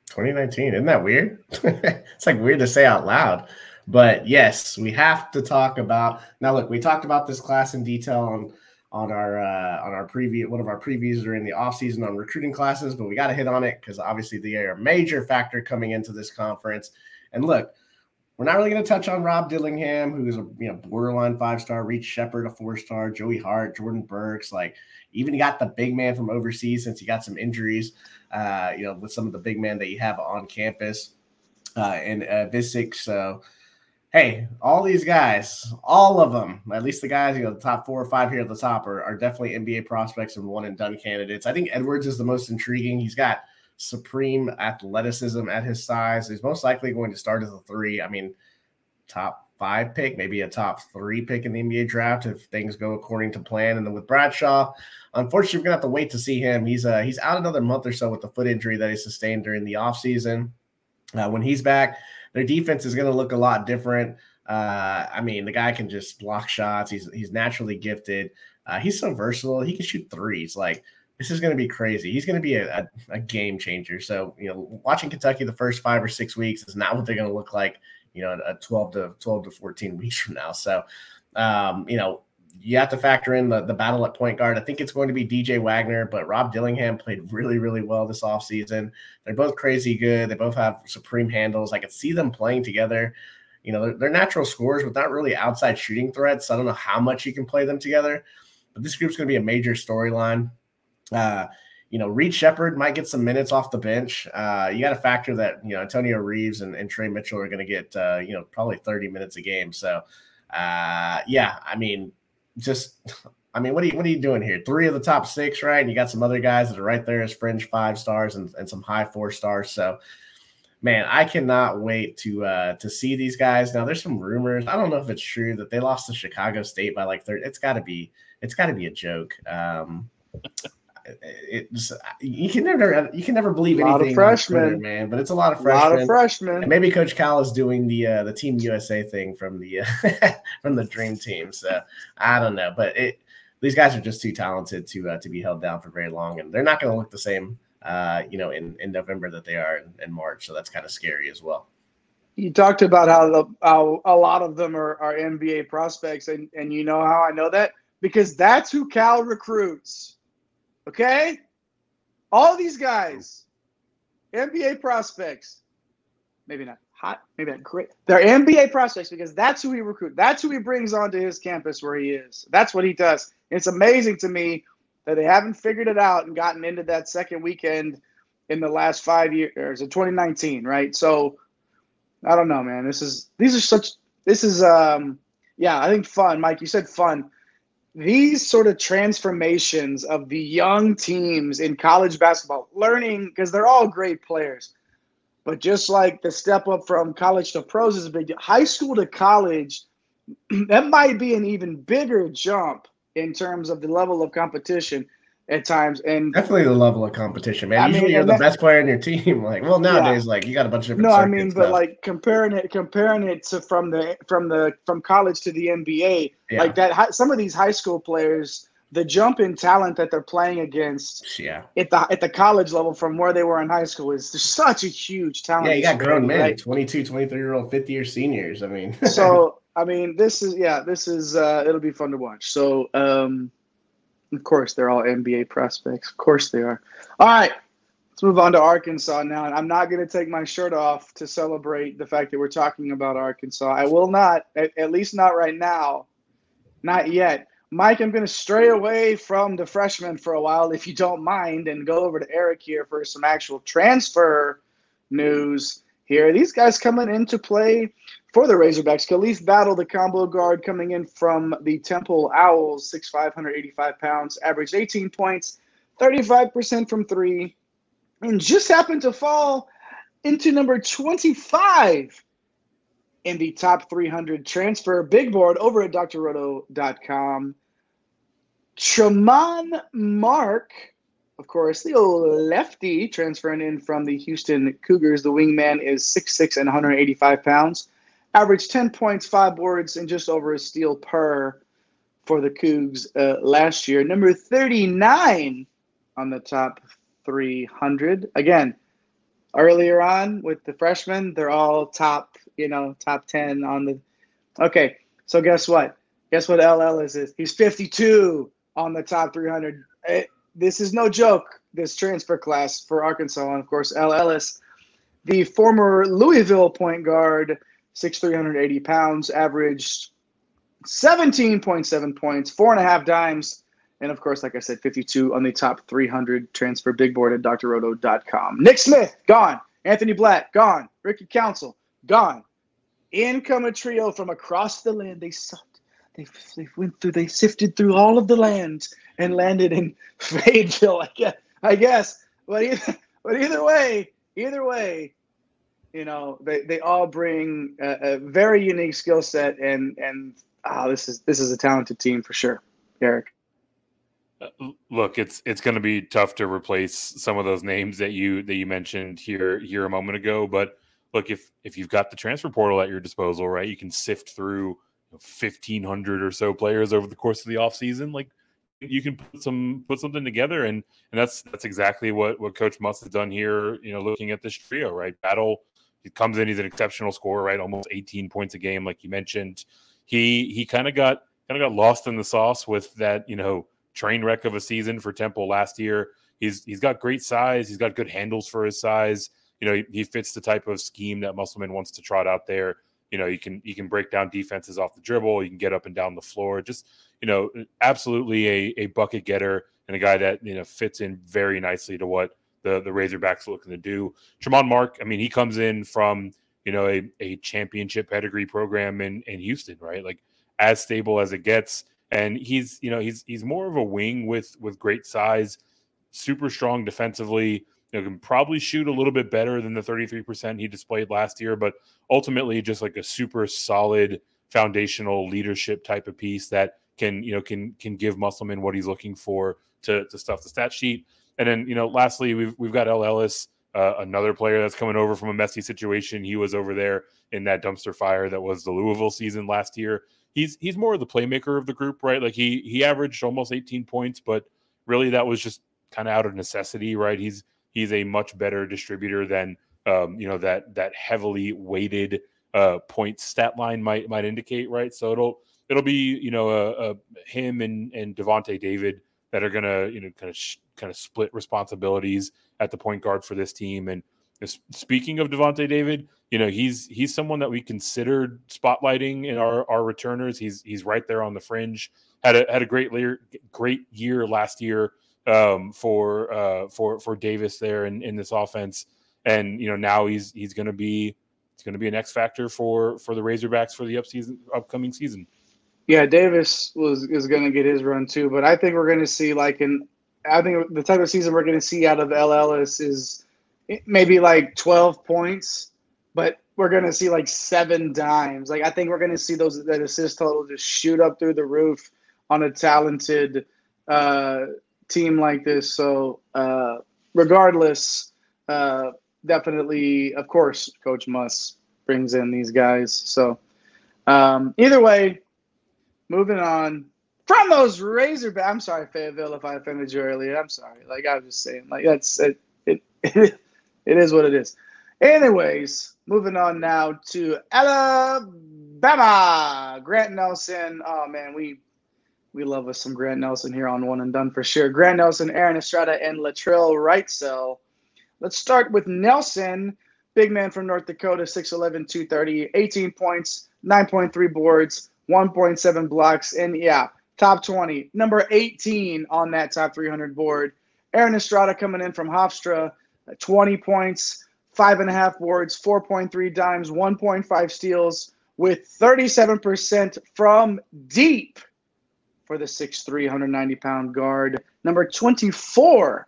twenty nineteen Isn't that weird? It's, like, weird to say out loud. But, yes, we have to talk about – now, look, we talked about this class in detail on on our uh, on our preview – one of our previews during the offseason on recruiting classes, but we got to hit on it because, obviously, they are a major factor coming into this conference. And, look, we're not really going to touch on Rob Dillingham, who is a you know, borderline five-star, Reed Shepard, a four-star, Joey Hart, Jordan Burks. Like, even got the big man from overseas since he got some injuries, uh, you know, with some of the big men that you have on campus uh, in uh, Visick. So – hey, all these guys, all of them, at least the guys, you know, the top four or five here at the top are, are definitely N B A prospects and one-and-done candidates. I think Edwards is the most intriguing. He's got supreme athleticism at his size. He's most likely going to start as a three. I mean, top five pick, maybe a top three pick in the N B A draft if things go according to plan. And then with Bradshaw, unfortunately, we're going to have to wait to see him. He's uh, he's out another month or so with the foot injury that he sustained during the offseason. Uh, when he's back, their defense is going to look a lot different. Uh, I mean, the guy can just block shots. He's he's naturally gifted. Uh, he's so versatile. He can shoot threes. Like, this is going to be crazy. He's going to be a, a, a game changer. So, you know, watching Kentucky the first five or six weeks is not what they're going to look like, you know, a twelve to fourteen weeks from now. So, um, you know, you have to factor in the, the battle at point guard. I think it's going to be D J Wagner, but Rob Dillingham played really, really well this offseason. They're both crazy good. They both have supreme handles. I could see them playing together. You know, they're, they're natural scorers with not really outside shooting threats. So I don't know how much you can play them together, but this group's going to be a major storyline. Uh, you know, Reed Shepard might get some minutes off the bench. Uh, you got to factor that, you know, Antonio Reeves and, and Trey Mitchell are going to get, uh, you know, probably thirty minutes a game. So, uh, yeah, I mean, Just, I mean, what are you what are you doing here? Three of the top six, right? And you got some other guys that are right there as fringe five stars and, and some high four stars. So, man, I cannot wait to uh, to see these guys. Now, there's some rumors. I don't know if it's true that they lost to Chicago State by like thirty. It's got to be it's got to be a joke. Um, it's you can never you can never believe anything. A lot of freshmen, Twitter, man, but it's a lot of freshmen. A lot of freshmen. And maybe Coach Cal is doing the uh, the Team U S A thing from the uh, from the Dream Team. So I don't know, but it, these guys are just too talented to uh, to be held down for very long, and they're not going to look the same, uh, you know, in, in November that they are in, in March. So that's kind of scary as well. You talked about how the how a lot of them are, are N B A prospects, and and you know how I know that because that's who Cal recruits. Okay, all these guys, N B A prospects, maybe not hot, maybe not great. They're N B A prospects because that's who he recruits. That's who he brings onto his campus where he is. That's what he does. It's amazing to me that they haven't figured it out and gotten into that second weekend in the last five years of twenty nineteen, right? So I don't know, man. This is these are such. This is um, yeah. I think fun, Mike. You said fun. These sort of transformations of the young teams in college basketball, learning, because they're all great players. But just like the step up from college to pros is a big deal, high school to college, that might be an even bigger jump in terms of the level of competition at times. And definitely the level of competition, man. I Usually mean, you're the that, best player on your team. Like, well, nowadays, yeah. like you got a bunch of different No, I mean, but now. like comparing it, comparing it to from the from the from college to the N B A, yeah. like that. Some of these high school players, the jump in talent that they're playing against, yeah. at the at the college level from where they were in high school is there's such a huge talent. Yeah, you got grown men, right? twenty-two, twenty-three year old, fifty year seniors. I mean, so I mean, this is yeah, this is uh, it'll be fun to watch. So. um Of course, they're all N B A prospects. Of course they are. All right, let's move on to Arkansas now. And I'm not going to take my shirt off to celebrate the fact that we're talking about Arkansas. I will not, at, at least not right now. Not yet. Mike, I'm going to stray away from the freshmen for a while, if you don't mind, and go over to Eric here for some actual transfer news here. These guys coming into play for the Razorbacks. Khalif Battle, the combo guard, coming in from the Temple Owls, six five, one eighty-five pounds, averaged eighteen points, thirty-five percent from three, and just happened to fall into number twenty-five in the top three hundred transfer big board over at Dr Roto dot com. Tremon Mark, of course, the old lefty transferring in from the Houston Cougars. The wingman is six foot six and one hundred eighty-five pounds. Averaged ten points, five boards, and just over a steal per for the Cougs uh, last year. Number thirty-nine on the top three hundred. Again, earlier on with the freshmen, they're all top, you know, top ten on the – okay, so guess what? Guess what L L is? is? He's fifty-two on the top three hundred. It, this is no joke, this transfer class for Arkansas. And, of course, L. Ellis, the former Louisville point guard, six foot three, one hundred eighty pounds, averaged seventeen point seven points, four and a half dimes, and, of course, like I said, fifty-two on the top three hundred transfer big board at Dr Roto dot com. Nick Smith, gone. Anthony Black, gone. Ricky Council, gone. In come a trio from across the land. They sucked. They, they went through, they sifted through all of the lands and landed in Fayetteville, I guess. I guess. But, either, but either way, either way, you know, they, they all bring a, a very unique skill set, and and oh, this is this is a talented team for sure, Eric. Look, it's it's going to be tough to replace some of those names that you that you mentioned here here a moment ago. But look, if if you've got the transfer portal at your disposal, right, you can sift through fifteen hundred or so players over the course of the offseason. Like, you can put some put something together, and and that's that's exactly what what Coach Must has done here. You know, looking at this trio, right? Battle, he comes in, he's an exceptional scorer, right? Almost eighteen points a game, like you mentioned. He he kind of got kind of got lost in the sauce with that, you know, train wreck of a season for Temple last year. He's he's got great size, he's got good handles for his size. You know, he, he fits the type of scheme that Musselman wants to trot out there. You know, you can you can break down defenses off the dribble. You can get up and down the floor. Just, you know, absolutely a, a bucket getter, and a guy that, you know, fits in very nicely to what the, the Razorbacks are looking to do. Tremon Mark, I mean, he comes in from, you know, a, a championship pedigree program in, in Houston, right? Like, as stable as it gets. And he's, you know, he's he's more of a wing with with great size, super strong defensively. You know, can probably shoot a little bit better than the thirty-three percent he displayed last year, but ultimately just like a super solid foundational leadership type of piece that can, you know, can can give Musselman what he's looking for to to stuff the stat sheet. And then, you know, lastly, we've we've got L. Ellis, uh, another player that's coming over from a messy situation. He was over there in that dumpster fire that was the Louisville season last year. He's he's more of the playmaker of the group, right? Like, he he averaged almost eighteen points, but really that was just kind of out of necessity, right? He's He's a much better distributor than, um, you know, that that heavily weighted uh, point stat line might might indicate, right? So it'll it'll be, you know, uh, uh, him and and Devontae David that are gonna, you know, kind of sh- kind of split responsibilities at the point guard for this team. And speaking of Devontae David, you know, he's he's someone that we considered spotlighting in our our returners. He's he's right there on the fringe. Had a had a great year, great year last year. Um, for uh, for for Davis there in, in this offense, and you know now he's he's going to be it's going to be an X factor for for the Razorbacks for the upseason upcoming season. Yeah, Davis was is going to get his run too, but I think we're going to see like an I think the type of season we're going to see out of L. Ellis is maybe like twelve points, but we're going to see like seven dimes. Like I think we're going to see those that assist total just shoot up through the roof on a talented. Uh, team like this. So uh, regardless, uh, definitely, of course, Coach Muss brings in these guys. So um, either way, moving on from those Razorbacks. I'm sorry, Fayetteville, if I offended you earlier. I'm sorry. Like I was just saying, like that's it. It, it is what it is. Anyways, moving on now to Alabama. Grant Nelson. Oh man, we. We love us some Grant Nelson here on One and Done for sure. Grant Nelson, Aaron Estrada, and Latrell Wrightsell. Let's start with Nelson, big man from North Dakota, six foot eleven, two thirty, eighteen points, nine point three boards, one point seven blocks, and yeah, top twenty, number eighteen on that top three hundred board. Aaron Estrada coming in from Hofstra, twenty points, five point five boards, four point three dimes, one point five steals, with thirty-seven percent from deep. for the six three, one ninety pound guard. Number twenty-four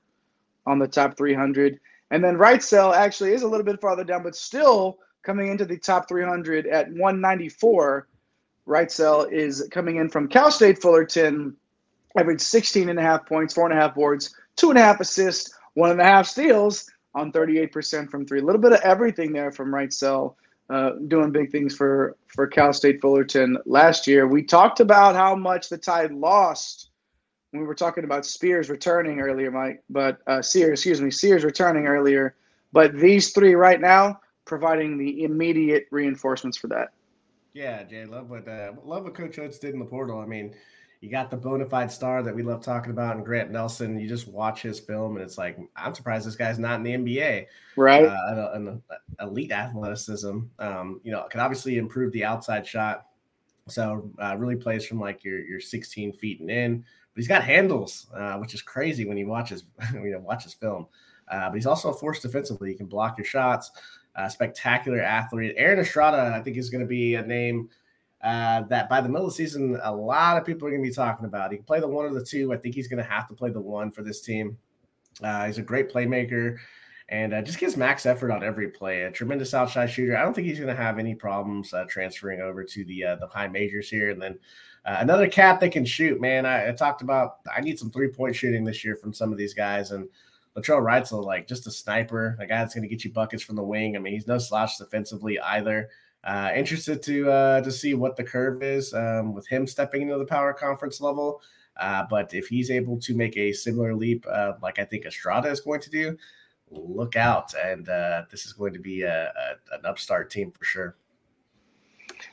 on the top three hundred. And then Wrightsell actually is a little bit farther down, but still coming into the top three hundred at one ninety-four. Wrightsell is coming in from Cal State Fullerton, averaged sixteen and a half points, four and a half boards, two and a half assists, one and a half steals on thirty-eight percent from three. A little bit of everything there from Wrightsell, uh, doing big things for, for Cal State Fullerton last year. We talked about how much the Tide lost when we were talking about Spears returning earlier, Mike, but uh, Sears, excuse me, Sears returning earlier. But these three right now providing the immediate reinforcements for that. Yeah, Jay, love what uh, love what Coach Oates did in the portal. I mean, you got the bona fide star that we love talking about in Grant Nelson. You just watch his film, and it's like, I'm surprised this guy's not in the N B A. Right. Uh, an, an elite athleticism, um, you know, can obviously improve the outside shot. So uh, really plays from like your your sixteen feet and in. But he's got handles, uh, which is crazy when you watch his, you know, watch his film. Uh, but he's also a force defensively. He can block your shots. Uh, spectacular athlete. Aaron Estrada, I think, is going to be a name uh, that by the middle of the season, a lot of people are going to be talking about. He can play the one or the two. I think he's going to have to play the one for this team. Uh, he's a great playmaker and uh, just gives max effort on every play. A tremendous outside shooter. I don't think he's going to have any problems uh, transferring over to the uh, the high majors here. And then uh, another cat that can shoot, man. I, I talked about I need some three-point shooting this year from some of these guys, and Latrell Wrightsell, like just a sniper, a guy that's going to get you buckets from the wing. I mean, he's no slouch defensively either. Uh, interested to uh, to see what the curve is um, with him stepping into the power conference level. Uh, but if he's able to make a similar leap, uh, like I think Estrada is going to do, look out. And uh, this is going to be a, a, an upstart team for sure.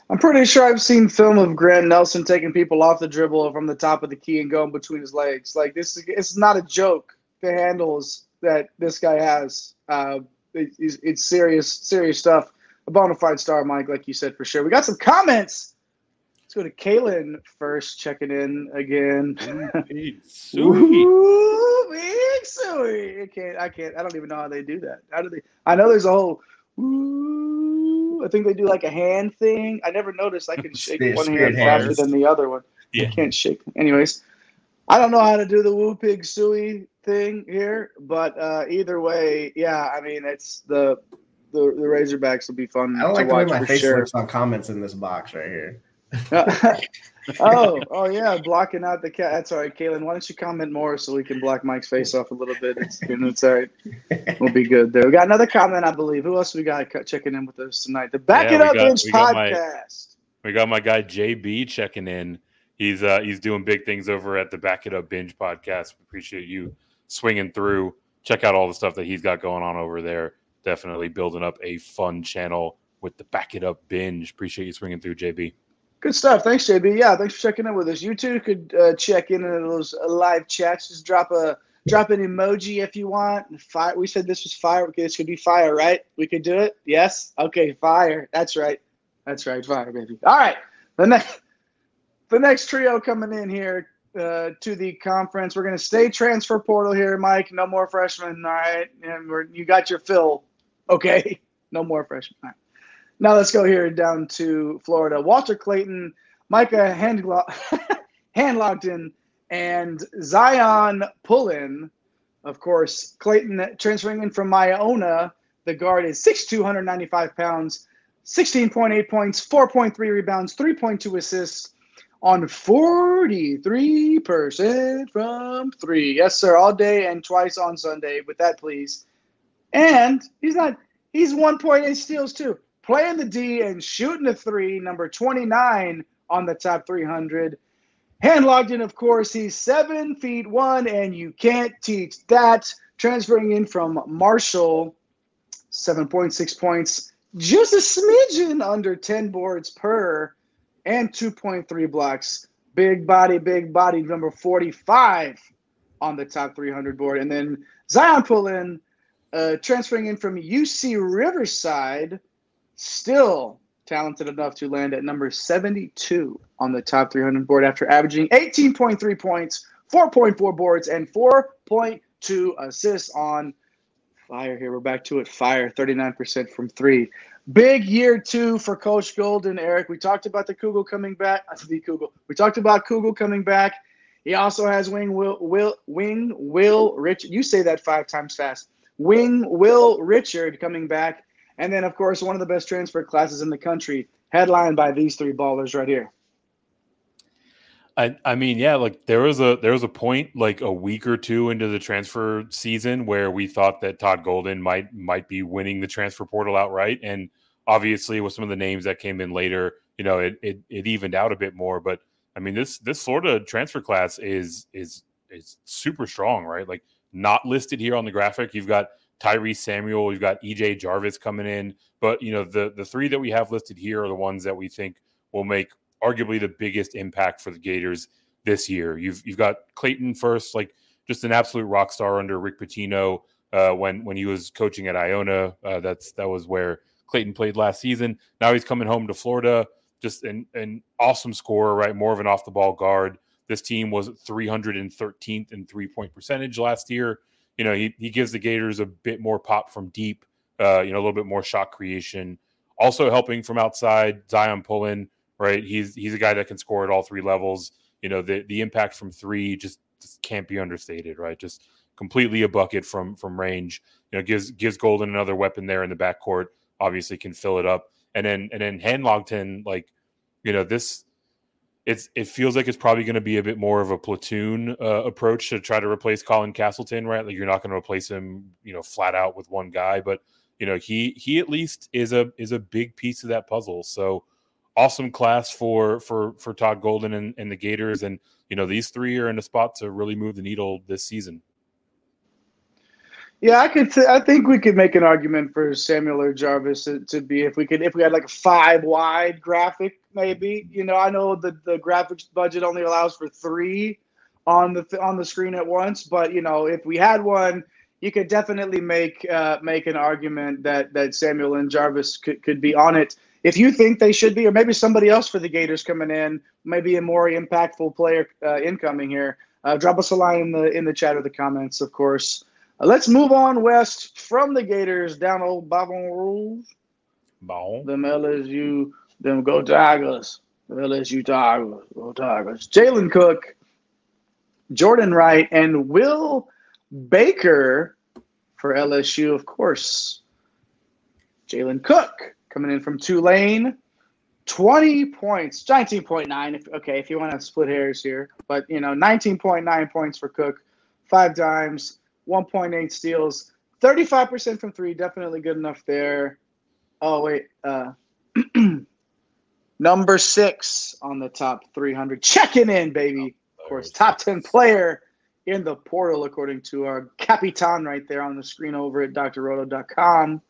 I'm pretty sure I've seen film of Grant Nelson taking people off the dribble from the top of the key and going between his legs. Like this, it's not a joke. The handles that this guy has, uh, it, it's, it's serious, serious stuff. A bona fide star, Mike, like you said, for sure. We got some comments. Let's go to Kalen first, checking in again. Big Suey. I can't, I can't, I don't even know how they do that. How do they? I know there's a whole, ooh, I think they do like a hand thing. I never noticed I can shake one hand faster than the other one. Yeah. I can't shake. Anyways, I don't know how to do the woo pig suey thing here, but uh, either way, yeah, I mean, it's the the, the Razorbacks will be fun. I don't to like watch the way my face sure. looks on comments in this box right here. uh, oh, oh yeah, blocking out the cat. That's all right, Kalen. Why don't you comment more so we can block Mike's face off a little bit? It's, it's all right. We'll be good there. We got another comment, I believe. Who else we got checking in with us tonight? The Back yeah, It Up Bench podcast. My, we got my guy J B checking in. He's uh, he's doing big things over at the Back It Up Binge podcast. We appreciate you swinging through. Check out all the stuff that he's got going on over there. Definitely building up a fun channel with the Back It Up Binge. Appreciate you swinging through, J B. Good stuff. Thanks, J B. Yeah, thanks for checking in with us. You two could uh, check in in those live chats. Just drop a drop an emoji if you want. Fire. We said this was fire. Okay, this could be fire, right? We could do it. Yes. Okay, fire. That's right. That's right. Fire, baby. All right. The next. The next trio coming in here uh, to the conference. We're going to stay transfer portal here, Mike. No more freshmen, all right? And we're, you got your fill, okay? No more freshmen. All right. Now let's go here down to Florida. Walter Clayton, Micah Handlo- Handlogden, and Zion Pullen. Of course, Clayton transferring in from Myona. The guard is six two, one ninety-five pounds, sixteen point eight points, four point three rebounds, three point two assists, on forty-three percent from three. Yes, sir, all day and twice on Sunday. With that, please. And he's not – he's one point eight steals, too. Playing the D and shooting the three, number twenty-nine on the top three hundred. Handlogden, of course, he's seven feet one, and you can't teach that. Transferring in from Marshall, seven point six points. Just a smidgen under ten boards per – and two point three blocks. Big body, big body, number forty-five on the top three hundred board. And then Zion Pullen uh, transferring in from U C Riverside, still talented enough to land at number seventy-two on the top three hundred board after averaging eighteen point three points, four point four boards, and four point two assists on Fire here. We're back to it. Fire, thirty-nine percent from three. Big year two for Coach Golden, Eric. We talked about the Kugel coming back. The Kugel. We talked about Kugel coming back. He also has Wing Will Will Wing Will Richard. You say that five times fast. Wing Will Richard coming back. And then, of course, one of the best transfer classes in the country, headlined by these three ballers right here. I, I mean, yeah, like there was a there was a point like a week or two into the transfer season where we thought that Todd Golden might might be winning the transfer portal outright. And obviously with some of the names that came in later, you know, it it, it evened out a bit more. But I mean, this this Florida transfer class is is is super strong, right? Like not listed here on the graphic. You've got Tyrese Samuel, you've got E J Jarvis coming in. But, you know, the the three that we have listed here are the ones that we think will make arguably the biggest impact for the Gators this year. You've you've got Clayton first, like just an absolute rock star under Rick Pitino uh, when when he was coaching at Iona. Uh, that's that was where Clayton played last season. Now he's coming home to Florida, just an an awesome scorer, right? More of an off the ball guard. This team was three hundred thirteenth in three point percentage last year. You know, he he gives the Gators a bit more pop from deep. Uh, you know, a little bit more shot creation. Also helping from outside, Zion Pullen. Right, he's he's a guy that can score at all three levels. You know, the the impact from three just, just can't be understated, right? Just completely a bucket from from range. You know, gives gives Golden another weapon there in the backcourt. Obviously, can fill it up. And then and then Hanlogton, like, you know, this it's it feels like it's probably going to be a bit more of a platoon uh, approach to try to replace Colin Castleton, right? Like you're not going to replace him, you know, flat out with one guy, but you know, he he at least is a is a big piece of that puzzle. So. Awesome class for for for Todd Golden and, and the Gators. And, you know, these three are in a spot to really move the needle this season. Yeah, I could. T- I think we could make an argument for Samuel or Jarvis to, to be if we could if we had like a five wide graphic, maybe. You know, I know the, the graphics budget only allows for three on the th- on the screen at once. But, you know, if we had one, you could definitely make uh, make an argument that that Samuel and Jarvis could, could be on it. If you think they should be, or maybe somebody else for the Gators coming in, maybe a more impactful player uh, incoming here, uh, drop us a line in the in the chat or the comments, of course. Uh, let's move on west from the Gators down old Baton Rouge. Bon. Them L S U, them go Tigers. L S U Tigers, go Tigers. Jalen Cook, Jordan Wright, and Will Baker for L S U, of course. Jalen Cook. Coming in from Tulane, twenty points, nineteen point nine. If, okay, if you want to split hairs here. But, you know, nineteen point nine points for Cook, five dimes, one point eight steals, thirty-five percent from three. Definitely good enough there. Oh, wait. Uh, number six on the top three hundred. Checking in, baby. Of course, top ten player in the portal, according to our Capitan right there on the screen over at D R Roto dot com.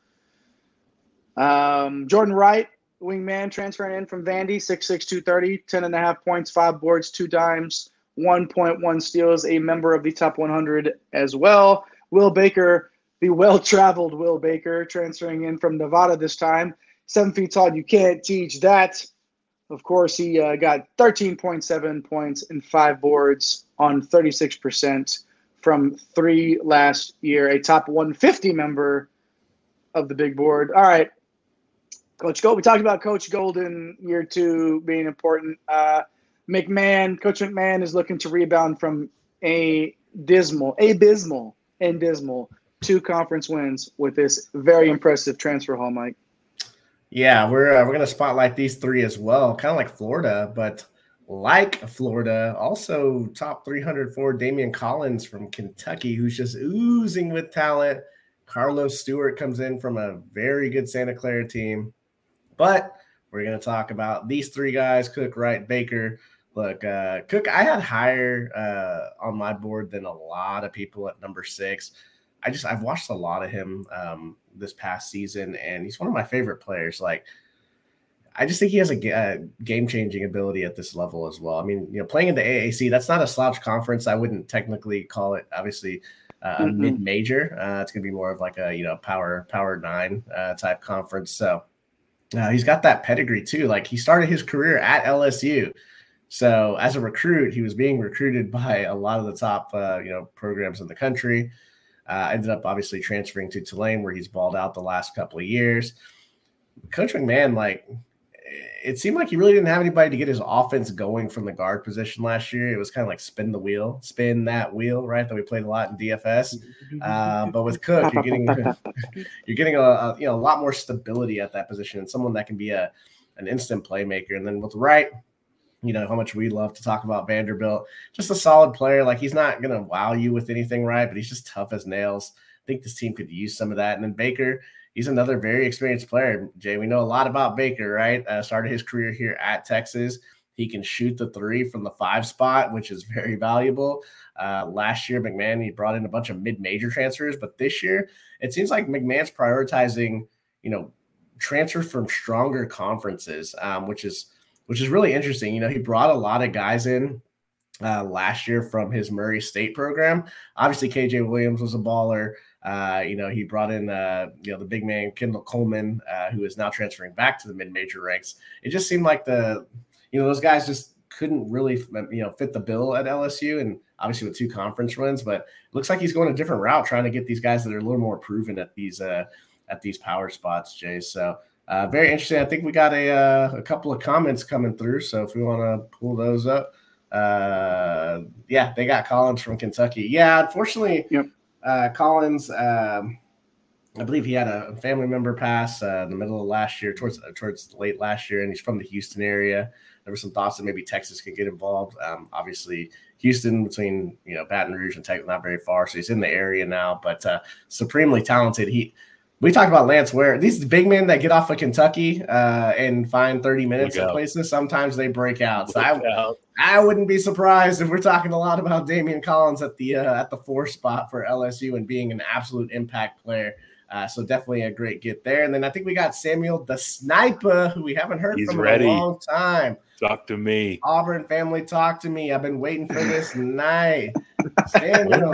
Um, Jordan Wright, wingman, transferring in from Vandy, six six, two thirty, ten point five points, five boards, two dimes, one point one steals, a member of the top one hundred as well. Will Baker, the well-traveled Will Baker, transferring in from Nevada this time, seven feet tall, you can't teach that. Of course, he uh, got thirteen point seven points and five boards on thirty-six percent from three last year, a top one fifty member of the big board. All right. Coach Gold, we talked about Coach Golden year two being important. Uh, McMahon, Coach McMahon is looking to rebound from a dismal, abysmal, and dismal two conference wins with this very impressive transfer haul, Mike. Yeah, we're uh, we're going to spotlight these three as well, kind of like Florida, but like Florida, also top three hundred four Damian Collins from Kentucky, who's just oozing with talent. Carlos Stewart comes in from a very good Santa Clara team, but we're going to talk about these three guys, Cook, Wright, Baker. Look, uh, Cook, I had higher uh, on my board than a lot of people at number six. I just, I've watched a lot of him um, this past season, and he's one of my favorite players. Like, I just think he has a, a game-changing ability at this level as well. I mean, you know, playing in the A A C, that's not a slouch conference. I wouldn't technically call it, obviously, Uh, mm-hmm. mid-major. Uh, it's going to be more of like a, you know, power, power nine uh, type conference. So uh, he's got that pedigree too. Like he started his career at L S U. So as a recruit, he was being recruited by a lot of the top, uh, you know, programs in the country. Uh, ended up obviously transferring to Tulane, where he's balled out the last couple of years. Coach McMahon, like, it seemed like he really didn't have anybody to get his offense going from the guard position last year. It was kind of like spin the wheel, spin that wheel, right? That we played a lot in D F S. Uh, but with Cook, you're getting you're getting a, a you know a lot more stability at that position, and someone that can be a an instant playmaker. And then with Wright, you know, how much we love to talk about Vanderbilt, just a solid player. Like, he's not going to wow you with anything, right? But he's just tough as nails. I think this team could use some of that. And then Baker, he's another very experienced player. Jay, we know a lot about Baker, right? Uh, started his career here at Texas. He can shoot the three from the five spot, which is very valuable. Uh, last year, McMahon, he brought in a bunch of mid-major transfers. But this year, it seems like McMahon's prioritizing, you know, transfers from stronger conferences, um, which is, which is really interesting. You know, he brought a lot of guys in uh, last year from his Murray State program. Obviously, K J Williams was a baller. Uh, you know, he brought in, uh, you know, the big man, Kendall Coleman, uh, who is now transferring back to the mid-major ranks. It just seemed like the, you know, those guys just couldn't really, you know, fit the bill at L S U, and obviously with two conference runs, but it looks like he's going a different route, trying to get these guys that are a little more proven at these, uh, at these power spots, Jay. So, Uh, very interesting. I think we got a uh, a couple of comments coming through, so if we want to pull those up. Uh, yeah, they got Collins from Kentucky. Yeah, unfortunately, yep. uh, Collins, um, I believe he had a family member pass uh, in the middle of last year, towards towards late last year, and he's from the Houston area. There were some thoughts that maybe Texas could get involved. Um, obviously, Houston, between you know Baton Rouge and Texas, not very far, so he's in the area now, but uh, supremely talented. He We talked about Lance Ware. These big men that get off of Kentucky uh, and find thirty minutes in places, sometimes they break out. So I, out. I wouldn't be surprised if we're talking a lot about Damian Collins at the uh, at the four spot for L S U and being an absolute impact player. Uh, so definitely a great get there. And then I think we got Samuel the Sniper, who we haven't heard He's from ready. in a long time. Talk to me. Auburn family, talk to me. I've been waiting for this night. Samuel, we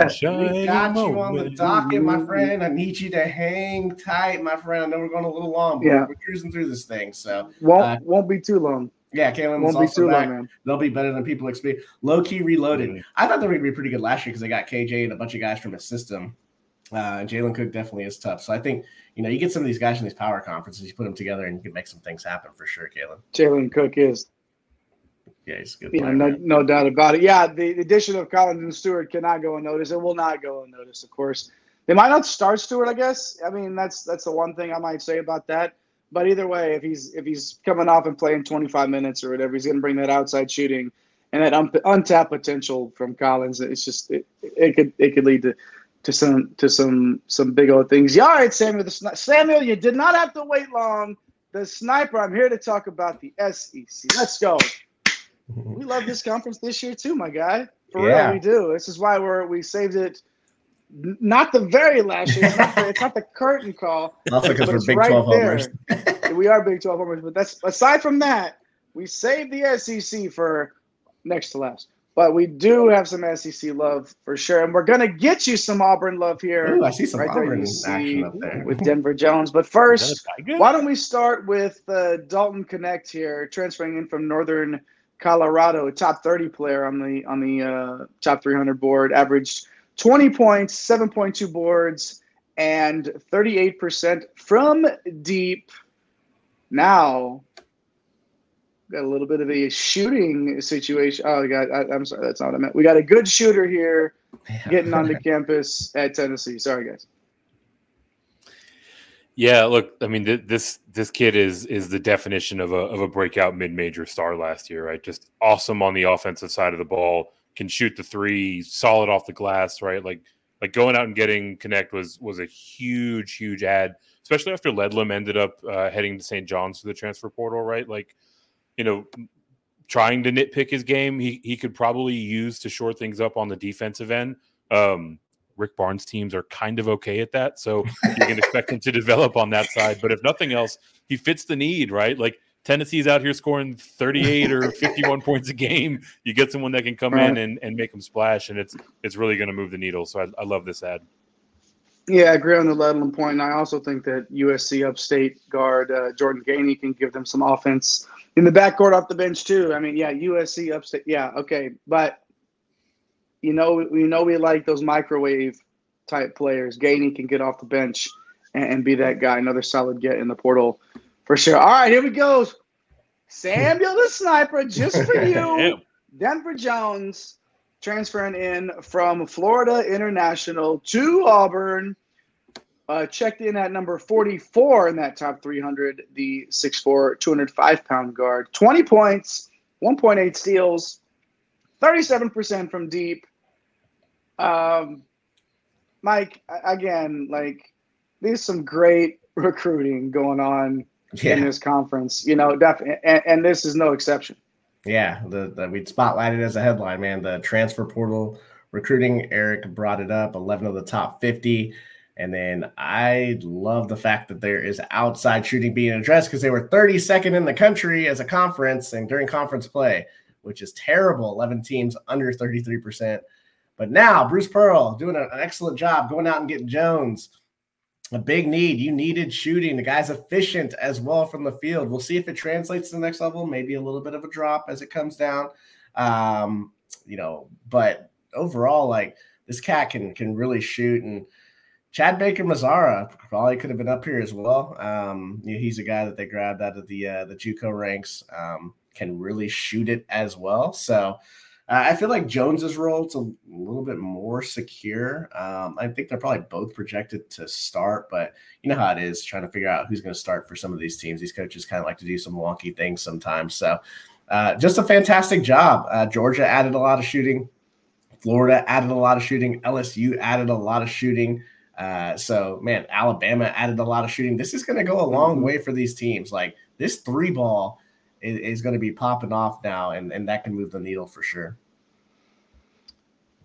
got you on the docket, my friend. I need you to hang tight, my friend. I know we're going a little long, but yeah. we're cruising through this thing. So Won't, uh, won't be too long. Yeah, Kalen won't be too back. long, man. They'll be better than people expect. Low-key reloaded. Mm-hmm. I thought they would be pretty good last year because they got K J and a bunch of guys from his system. Uh, Jalen Cook definitely is tough. So I think, you know, you get some of these guys in these power conferences, you put them together and you can make some things happen for sure, Kalen. Jalen Cook is. Yeah, he's a good player. No, no doubt about it. Yeah, the addition of Collins and Stewart cannot go unnoticed. It will not go unnoticed, of course. They might not start Stewart, I guess. I mean, that's that's the one thing I might say about that. But either way, if he's if he's coming off and playing twenty-five minutes or whatever, he's going to bring that outside shooting and that un- untapped potential from Collins. It's just it, it could it could lead to. To some to some some big old things. Yeah, all right, Samuel. The sni- Samuel, you did not have to wait long. The Sniper. I'm here to talk about the S E C. Let's go. We love this conference this year too, my guy. For yeah. real, we do. This is why we're we saved it. Not the very last year. It's not the, it's not the curtain call. Not because we're Big right twelve homers. We are Big twelve homers, but that's aside from that, we saved the S E C for next to last. But we do have some S E C love for sure, and we're gonna get you some Auburn love here. Ooh, I see some right Auburn there, action up there with Denver Jones. But first, why don't we start with uh, Dalton Connect here, transferring in from Northern Colorado, a top thirty player on the on the uh, top three hundred board, averaged twenty points, seven point two boards, and thirty-eight percent from deep. Now. Got a little bit of a shooting situation. Oh, God, I, I'm sorry. That's not what I meant. We got a good shooter here yeah. getting onto campus at Tennessee. Sorry, guys. Yeah, look, I mean, th- this this kid is is the definition of a of a breakout mid-major star last year, right? Just awesome on the offensive side of the ball. Can shoot the three, solid off the glass, right? Like like going out and getting Connect was was a huge, huge ad, especially after Ledlam ended up uh, heading to Saint John's through the transfer portal, right? Like, you know, trying to nitpick his game, he he could probably use to shore things up on the defensive end. Um, Rick Barnes teams are kind of okay at that, so you can expect him to develop on that side. But if nothing else, he fits the need, right? Like Tennessee's out here scoring thirty-eight or fifty-one points a game. You get someone that can come right. in and, and make them splash, and it's it's really going to move the needle. So I, I love this ad. Yeah, I agree on the Ledlam point, and I also think that U S C upstate guard uh, Jordan Ganey can give them some offense in the backcourt off the bench too. I mean, yeah, U S C upstate. Yeah, okay, but you know, we know we like those microwave type players. Gainey can get off the bench and, and be that guy. Another solid get in the portal for sure. All right, here we go. Samuel the Sniper, just for you. Denver Jones transferring in from Florida International to Auburn. Uh, checked in at number forty-four in that top three hundred, the six foot four, two hundred five pound guard. twenty points, one point eight steals, thirty-seven percent from deep. Um, Mike, again, like, there's some great recruiting going on yeah. in this conference, you know, def- and, and this is no exception. Yeah, the, the we'd spotlighted as a headline, man. The transfer portal recruiting, Eric brought it up, eleven of the top fifty. And then I love the fact that there is outside shooting being addressed because they were thirty-second in the country as a conference and during conference play, which is terrible. eleven teams under thirty-three percent. But now Bruce Pearl doing an excellent job going out and getting Jones. A big need. You needed shooting. The guy's efficient as well from the field. We'll see if it translates to the next level. Maybe a little bit of a drop as it comes down. Um, you know, but overall, like, this cat can can really shoot. And Chad Baker-Mazzara probably could have been up here as well. Um, you know, he's a guy that they grabbed out of the uh, the JUCO ranks, um, can really shoot it as well. So uh, I feel like Jones's role is a little bit more secure. Um, I think they're probably both projected to start, but you know how it is trying to figure out who's going to start for some of these teams. These coaches kind of like to do some wonky things sometimes. So uh, just a fantastic job. Uh, Georgia added a lot of shooting. Florida added a lot of shooting. L S U added a lot of shooting. Uh, so, man, Alabama added a lot of shooting. This is going to go a long way for these teams. Like, this three ball is, is going to be popping off now, and, and that can move the needle for sure.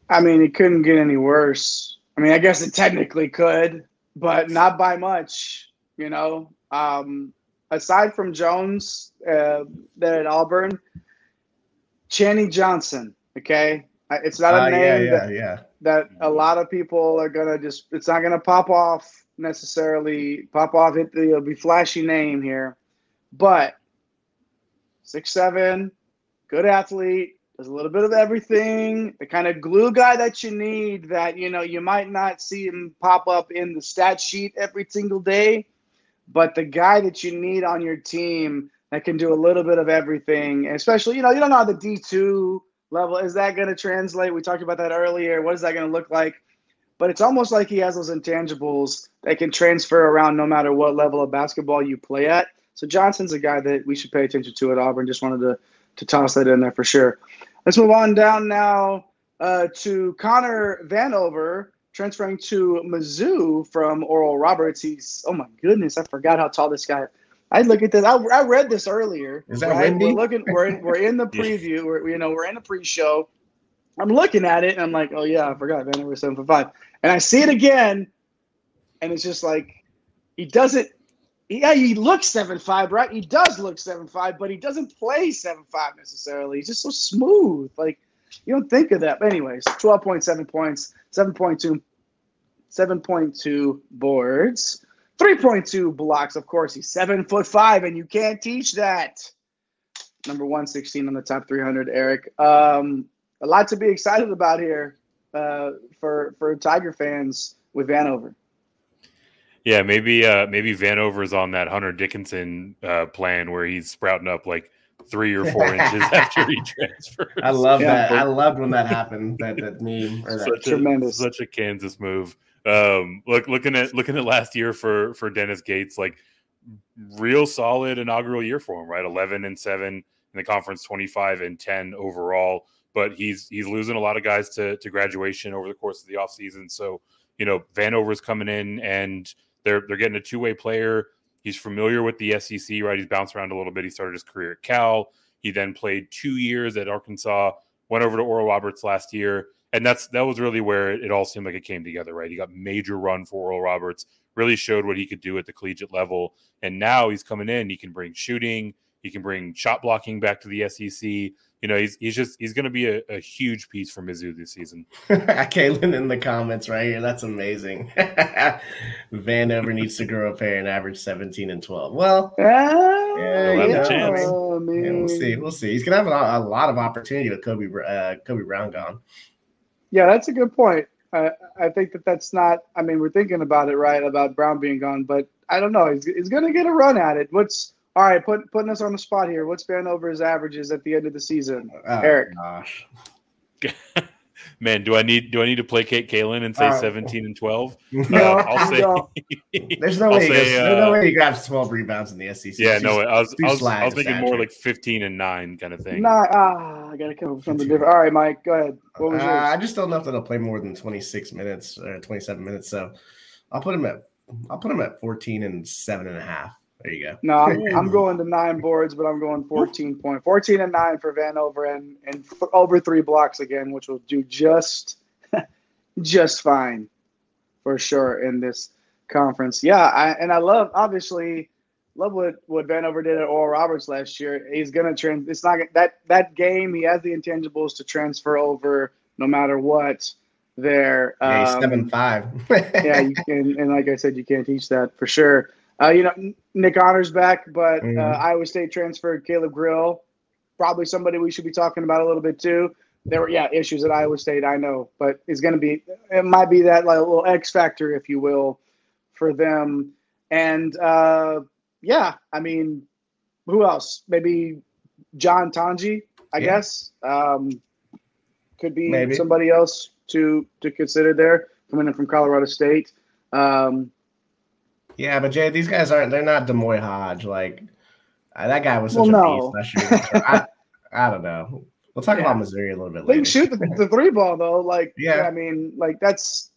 I mean, it couldn't get any worse. I mean, I guess it technically could, but not by much, you know. Um, aside from Jones uh, there at Auburn, Channing Johnson, okay? It's not a uh, name yeah, yeah, that, yeah. that a lot of people are going to just – it's not going to pop off necessarily. Pop off, it, it'll be flashy name here. But six seven, good athlete, does a little bit of everything, the kind of glue guy that you need that, you know, you might not see him pop up in the stat sheet every single day, but the guy that you need on your team that can do a little bit of everything, especially, you know, you don't know how the D two – level, is that going to translate? We talked about that earlier. What is that going to look like? But it's almost like he has those intangibles that can transfer around no matter what level of basketball you play at. So Johnson's a guy that we should pay attention to at Auburn. Just wanted to, to toss that in there for sure. Let's move on down now uh, to Connor Vanover, transferring to Mizzou from Oral Roberts. He's, oh my goodness, I forgot how tall this guy is. I look at this. I, I read this earlier. Is that right? We're looking. We're in, we're in the preview. We're, you know, we're in the pre-show. I'm looking at it and I'm like, oh yeah, I forgot. Van over seven foot five, and I see it again, and it's just like he doesn't. Yeah, he looks seven five, right? He does look seven five, but he doesn't play seven five necessarily. He's just so smooth. Like you don't think of that. But anyways, twelve point seven points, seven point two, seven point two boards. three point two blocks. Of course, he's seven foot five, and you can't teach that. Number one sixteen on the top three hundred, Eric. Um, a lot to be excited about here uh, for for Tiger fans with Vanover. Yeah, maybe uh, maybe Vanover's on that Hunter Dickinson uh, plan where he's sprouting up like three or four inches after he transfers. I love yeah. that. I loved when that happened. That that meme. Or that. Such Tremendous. A, such a Kansas move. Um, look, looking at looking at last year for for Dennis Gates, like real solid inaugural year for him, right? Eleven and seven in the conference, twenty five and ten overall. But he's he's losing a lot of guys to to graduation over the course of the offseason. So you know, Vanover's coming in and they're they're getting a two way player. He's familiar with the S E C, right? He's bounced around a little bit. He started his career at Cal. He then played two years at Arkansas. Went over to Oral Roberts last year. And that's that was really where it all seemed like it came together, right? He got major run for Oral Roberts, really showed what he could do at the collegiate level. And now he's coming in. He can bring shooting. He can bring shot blocking back to the S E C. You know, he's he's just he's going to be a, a huge piece for Mizzou this season. Kaylin in the comments right here. That's amazing. Vanover needs to grow a pair and average seventeen and twelve. Well, yeah, yeah, have a chance. Oh, yeah, we'll see. We'll see. He's going to have a, a lot of opportunity with Kobe uh, Kobe Brown gone. Yeah, that's a good point. I, I think that that's not – I mean, we're thinking about it, right, about Brown being gone, but I don't know. He's, he's going to get a run at it. What's – all right, put, putting us on the spot here, what's Vanover's averages at the end of the season? Oh, Eric. Gosh. Man, do I need do I need to placate Kalen and say uh, seventeen and twelve? No, uh, I'll say no. There's no I'll way. Say, there's, uh, there's no way you got twelve rebounds in the S E C. Yeah, no way. I was, I was, I was thinking more like fifteen and nine kind of thing. Nah, uh, I gotta come up with something different. All right, Mike, go ahead. What was uh, yours? I just don't know if they'll play more than twenty-six minutes or twenty-seven minutes. So I'll put him at I'll put him at fourteen and seven and a half. There you go. No, I'm, I'm going to nine boards, but I'm going fourteen point. fourteen and nine for Vanover and, and f- over three blocks again, which will do just just fine for sure in this conference. Yeah, I, and I love, obviously, love what, what Vanover did at Oral Roberts last year. He's going to trans- – it's not – that that game, he has the intangibles to transfer over no matter what there. Um, yeah, seven five. Yeah, you can, and like I said, you can't teach that for sure. Uh, you know, Nick Honor's back, but uh, Iowa State transferred Caleb Grill, probably somebody we should be talking about a little bit too. There were, yeah, issues at Iowa State, I know, but it's going to be – it might be that like little X factor, if you will, for them. And, uh, yeah, I mean, who else? Maybe John Tanji, I yeah. guess. Um, could be Maybe. somebody else to, to consider there, coming in from Colorado State. Um Yeah, but Jay, these guys aren't—they're not Demoy Hodge. Like uh, that guy was such well, a no. beast last year. I, I don't know. We'll talk yeah. about Missouri a little bit later. They can shoot the, the three ball though. Like, yeah. yeah, I mean, like that's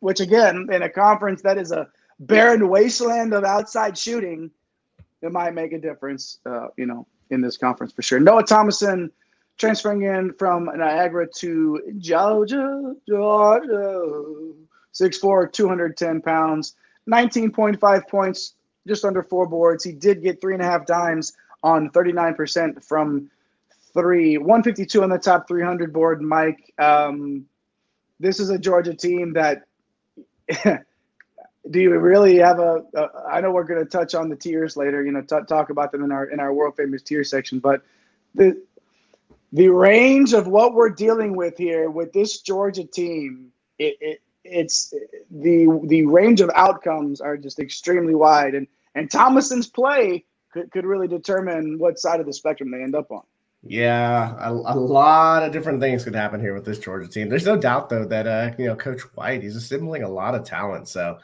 which again in a conference that is a barren wasteland of outside shooting, it might make a difference. Uh, you know, in this conference for sure. Noah Thomason transferring in from Niagara to Georgia, Georgia, six foot four, two hundred ten pounds. nineteen point five points, just under four boards. He did get three and a half dimes on thirty-nine percent from three. one fifty-two on the top three hundred board, Mike. Um, this is a Georgia team that – do you really have a, a – I know we're going to touch on the tiers later, you know, t- talk about them in our in our world-famous tier section. But the the range of what we're dealing with here with this Georgia team, it, it – It's the the range of outcomes are just extremely wide, and, and Thomason's play could, could really determine what side of the spectrum they end up on. Yeah, a, a lot of different things could happen here with this Georgia team. There's no doubt though that uh, you know Coach White, he's assembling a lot of talent. So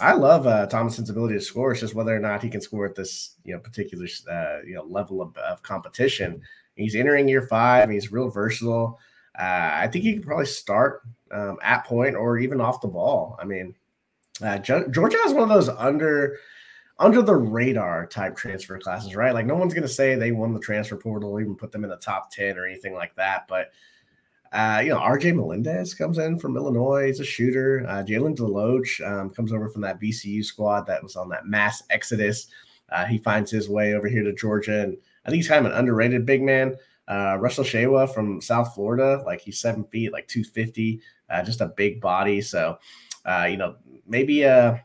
I love uh, Thomason's ability to score. It's just whether or not he can score at this you know particular uh, you know level of, of competition. He's entering year five. And he's real versatile. Uh, I think he could probably start um, at point or even off the ball. I mean, uh, Georgia has one of those under under the radar type transfer classes, right? Like no one's going to say they won the transfer portal, even put them in the top ten or anything like that. But, uh, you know, R J Melendez comes in from Illinois. He's a shooter. Uh, Jalen Deloach um, comes over from that B C U squad that was on that mass exodus. Uh, he finds his way over here to Georgia. And I think he's kind of an underrated big man. Uh, Russell Shewa from South Florida, like he's seven feet, like two fifty, uh, just a big body. So, uh, you know, maybe uh,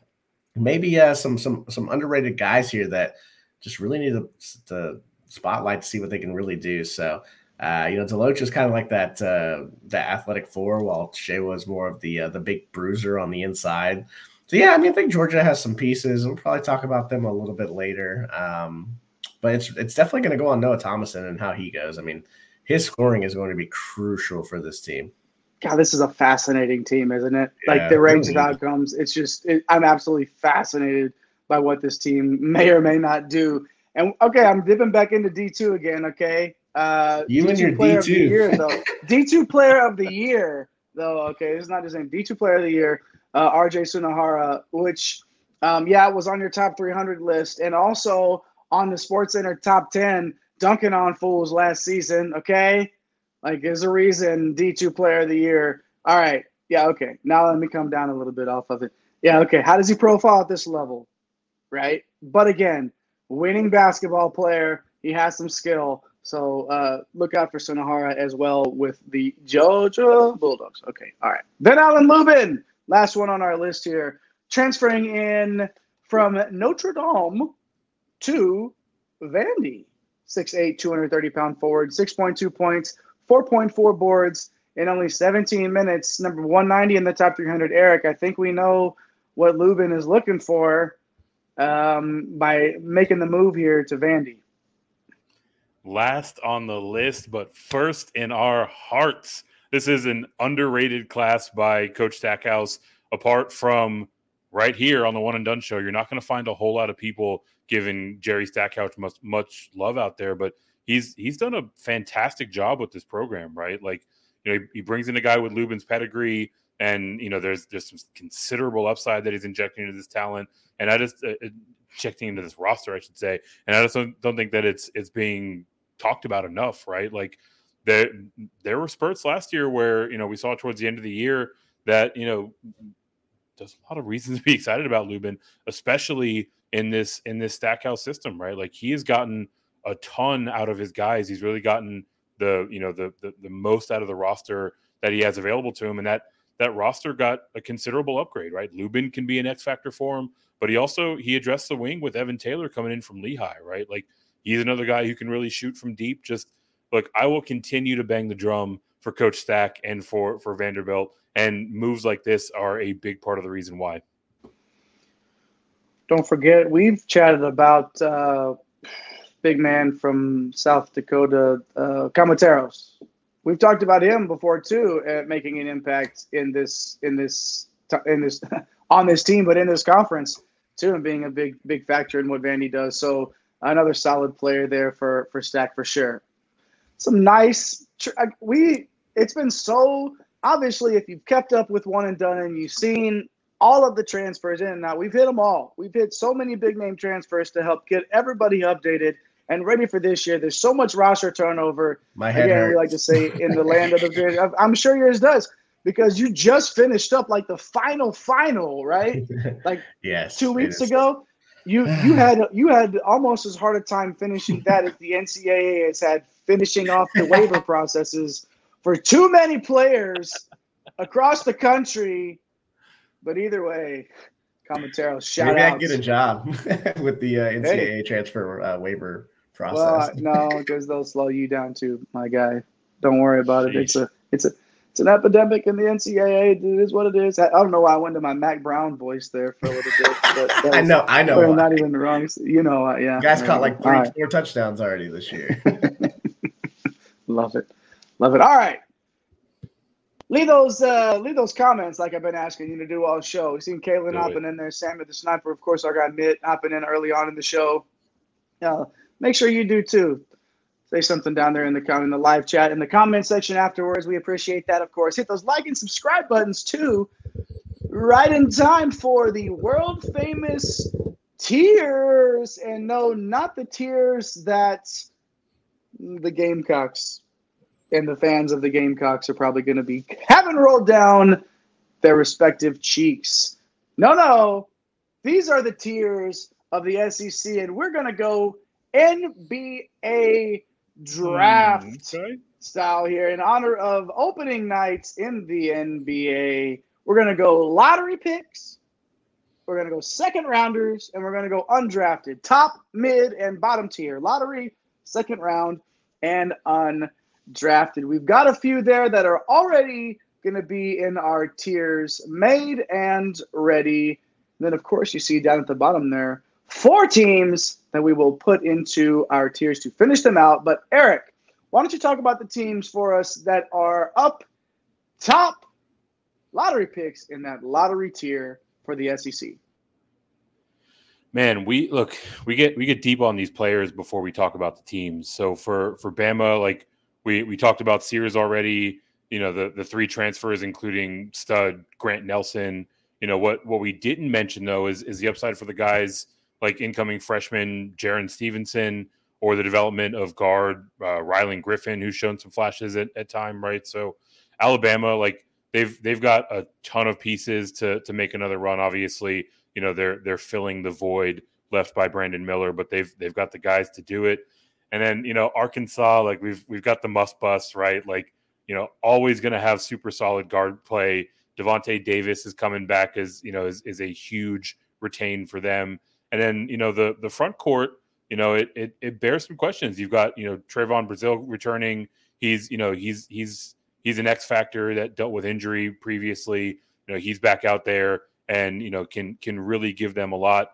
maybe uh, some some some underrated guys here that just really need the, the spotlight to see what they can really do. So, uh, you know, Deloach is kind of like that uh, that athletic four, while Shewa is more of the uh, the big bruiser on the inside. So, yeah, I mean, I think Georgia has some pieces. We'll probably talk about them a little bit later. Um But it's it's definitely going to go on Noah Thomason and how he goes. I mean, his scoring is going to be crucial for this team. God, this is a fascinating team, isn't it? Yeah, like the range really. of outcomes. It's just it, I'm absolutely fascinated by what this team may or may not do. And, okay, I'm dipping back into D two again, okay? Uh, you D two and your player D two. Of the year, though. D two player of the year, though. Okay, this is not just name. D two player of the year, uh, R J Sunohara, which, um, yeah, was on your top three hundred list. And also – on the SportsCenter top ten, dunking on fools last season, okay? Like, there's a reason D two player of the year. All right, yeah, okay. Now let me come down a little bit off of it. Yeah, okay, how does he profile at this level, right? But again, winning basketball player, he has some skill. So uh, look out for Sunohara as well with the Georgia Bulldogs. Okay, all right. Then Allen Lubin, last one on our list here, transferring in from Notre Dame to Vandy, six foot eight, two hundred thirty pound forward, six point two points, four point four boards, in only seventeen minutes, number one ninety in the top three hundred. Eric, I think we know what Lubin is looking for um, by making the move here to Vandy. Last on the list, but first in our hearts. This is an underrated class by Coach Stackhouse. Apart from right here on the One and Done show, you're not going to find a whole lot of people giving Jerry Stackhouse much, much love out there, but he's he's done a fantastic job with this program, right? Like, you know, he, he brings in a guy with Lubin's pedigree, and, you know, there's there's some considerable upside that he's injecting into this talent, and I just uh, injecting into this roster, I should say, and I just don't, don't think that it's it's being talked about enough, right? Like, there there were spurts last year where, you know, we saw towards the end of the year that, you know, there's a lot of reasons to be excited about Lubin, especially in this in this Stackhouse system, right? Like, he has gotten a ton out of his guys. He's really gotten the, you know, the the, the most out of the roster that he has available to him, and that that roster got a considerable upgrade, right? Lubin can be an X factor for him, but he also he addressed the wing with Evan Taylor coming in from Lehigh, right? Like, he's another guy who can really shoot from deep. Just look, I will continue to bang the drum for Coach Stack and for for Vanderbilt, and moves like this are a big part of the reason why. Don't forget, we've chatted about uh, big man from South Dakota, uh, Comateros. We've talked about him before too, at making an impact in this in this in this on this team, but in this conference too, and being a big big factor in what Vandy does. So another solid player there for for Stack for sure. Some nice we. It's been so. Obviously, if you've kept up with One and Done and you've seen all of the transfers in and out, we've hit them all. We've hit so many big-name transfers to help get everybody updated and ready for this year. There's so much roster turnover. My head Again, hurts. We like to say in the land of the – I'm sure yours does, because you just finished up like the final final, right? Like yes, two weeks ago. You you had you had almost as hard a time finishing that as the N C double A has had finishing off the waiver processes for too many players across the country. But either way, Comateros, shout out. Maybe I can get a job with the uh, N C double A hey. transfer uh, waiver process. Well, no, because they'll slow you down too, my guy. Don't worry about Jeez. it. It's a, it's a, it's an epidemic in the N C double A. It is what it is. I, I don't know why I went to my Mac Brown voice there for a little bit. But that was, I know, I know. Not even the wrong. You know, uh, yeah. You guys I mean, caught like three, right. four touchdowns already this year. Love it. Love it. All right. Leave those uh, leave those comments like I've been asking you to do all show. We've seen Kalen hopping in there. Sam the Sniper, of course, our guy Mitt hopping in early on in the show. Uh, make sure you do too. Say something down there in the com- in the live chat. In the comment section afterwards, we appreciate that, of course. Hit those like and subscribe buttons too. Right in time for the world-famous tiers. And no, not the tiers that the Gamecocks and the fans of the Gamecocks are probably going to be having rolled down their respective cheeks. No, no. These are the tiers of the S E C, and we're going to go N B A draft okay. style here in honor of opening nights in the N B A. We're going to go lottery picks. We're going to go second rounders, and we're going to go undrafted. Top, mid, and bottom tier. Lottery, second round, and undrafted. Drafted. We've got a few there that are already going to be in our tiers made and ready. And then, of course, you see down at the bottom there, four teams that we will put into our tiers to finish them out. But, Eric, why don't you talk about the teams for us that are up top lottery picks in that lottery tier for the S E C? Man, we look, we get we get deep on these players before we talk about the teams. So for for Bama, like, We we talked about Sears already, you know, the, the three transfers, including stud Grant Nelson. You know, what what we didn't mention, though, is, is the upside for the guys like incoming freshman Jaron Stevenson, or the development of guard uh, Rylan Griffin, who's shown some flashes at, at time, right? So Alabama, like they've they've got a ton of pieces to to make another run. Obviously, you know, they're they're filling the void left by Brandon Miller, but they've they've got the guys to do it. And then, you know, Arkansas, like we've we've got the must bus, right? Like, you know, always going to have super solid guard play. Devontae Davis is coming back as, you know, is, is a huge retain for them. And then, you know, the the front court, you know, it it, it bears some questions. You've got, you know, Trayvon Brazil returning. He's, you know, he's he's he's an X factor that dealt with injury previously. You know, he's back out there and, you know, can can really give them a lot.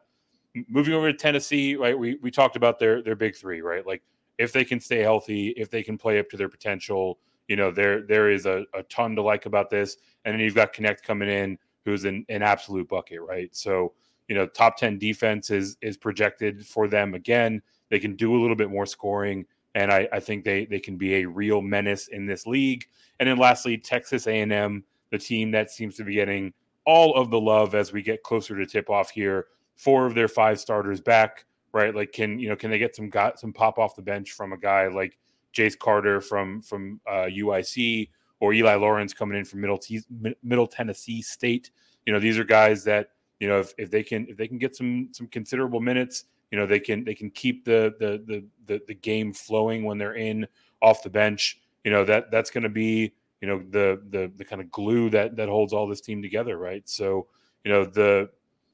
Moving over to Tennessee, right, we we talked about their their big three, right? Like, if they can stay healthy, if they can play up to their potential, you know, there there is a, a ton to like about this. And then you've got Connect coming in, who's an, an absolute bucket, right? So, you know, top ten defense is is projected for them again. They can do a little bit more scoring, and I, I think they they can be a real menace in this league. And then lastly, Texas A and M, the team that seems to be getting all of the love as we get closer to tip off here. Four of their five starters back, right? Like, can you know can they get some got some pop off the bench from a guy like Jace Carter from from uh, U I C, or Eli Lawrence coming in from Middle T- Middle Tennessee State? You know, these are guys that, you know, if, if they can if they can get some some considerable minutes, you know, they can they can keep the the the the, the game flowing when they're in off the bench. You know, that that's going to be, you know, the the the kind of glue that that holds all this team together, right? So, you know, the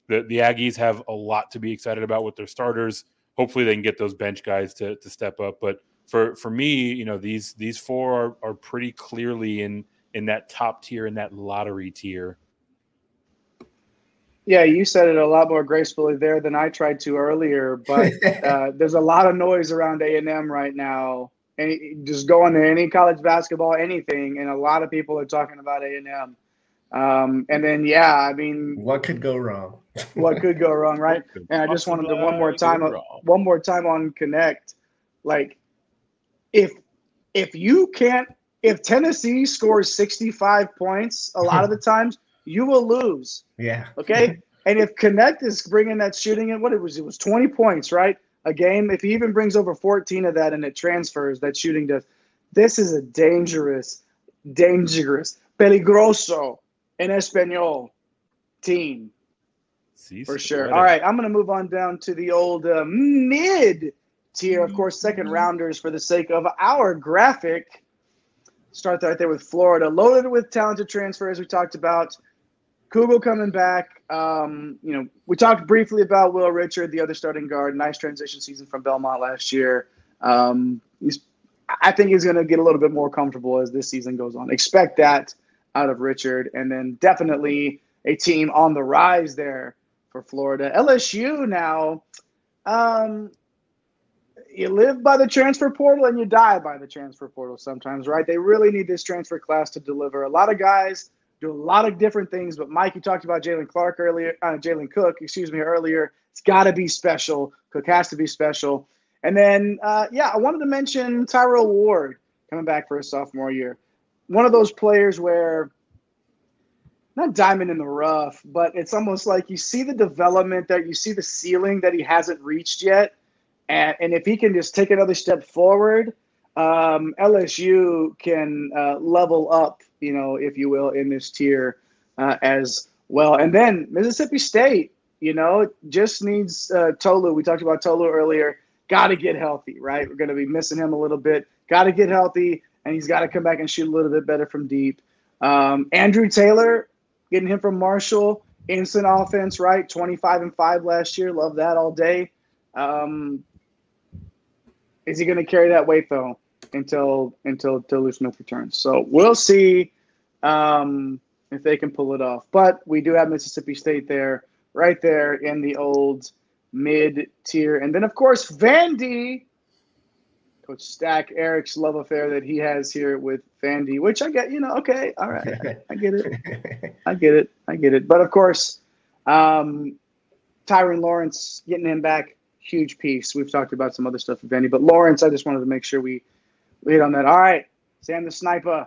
the the Aggies have a lot to be excited about with their starters. Hopefully they can get those bench guys to to step up, but For for me, you know, these these four are, are pretty clearly in in that top tier, in that lottery tier. Yeah, you said it a lot more gracefully there than I tried to earlier, but uh, there's a lot of noise around A and M right now. And just going to any college basketball, anything, and a lot of people are talking about A and M. Um, and then, yeah, I mean, what could go wrong? What could go wrong, right? And I just wanted to one more time, one more time on Connect, like. If if you can't if Tennessee scores sixty-five points a lot of the times, you will lose. Yeah. Okay? And if Connect is bringing that shooting in, what it was, it was twenty points, right, a game. If he even brings over fourteen of that and it transfers, that shooting does. This is a dangerous, dangerous, peligroso in Espanol team. Si, for sure. Ready. All right, I'm going to move on down to the old uh, mid tier, of course, second rounders for the sake of our graphic. Start right there with Florida, loaded with talented transfers. We talked about Kugel coming back. Um, you know, we talked briefly about Will Richard, the other starting guard. Nice transition season from Belmont last year. Um, he's, I think he's going to get a little bit more comfortable as this season goes on. Expect that out of Richard, and then definitely a team on the rise there for Florida. L S U now. Um, You live by the transfer portal and you die by the transfer portal sometimes, right? They really need this transfer class to deliver. A lot of guys do a lot of different things, but Mike, you talked about Jalen Clark earlier, uh, Jalen Cook, excuse me, earlier. It's got to be special. Cook has to be special. And then, uh, yeah, I wanted to mention Tyrell Ward coming back for his sophomore year. One of those players where, not diamond in the rough, but it's almost like you see the development that you see the ceiling that he hasn't reached yet. And, and if he can just take another step forward, um, L S U can uh, level up, you know, if you will, in this tier uh, as well. And then Mississippi State, you know, just needs uh, Tolu. We talked about Tolu earlier. Got to get healthy, right? We're going to be missing him a little bit. Got to get healthy, and he's got to come back and shoot a little bit better from deep. Um, Andrew Taylor, getting him from Marshall, instant offense, right? twenty-five and five last year. Love that all day. Um, Is he going to carry that weight, though, until until Tolu Smith returns? So we'll see um, if they can pull it off. But we do have Mississippi State there, right there in the old mid-tier. And then, of course, Vandy, Coach Stack, Eric's love affair that he has here with Vandy, which I get, you know, okay, all right, I, I get it. I get it. I get it. But, of course, um, Tyron Lawrence, getting him back, huge piece. We've talked about some other stuff with Vandy, but Lawrence, I just wanted to make sure we hit on that. All right, Sam the Sniper,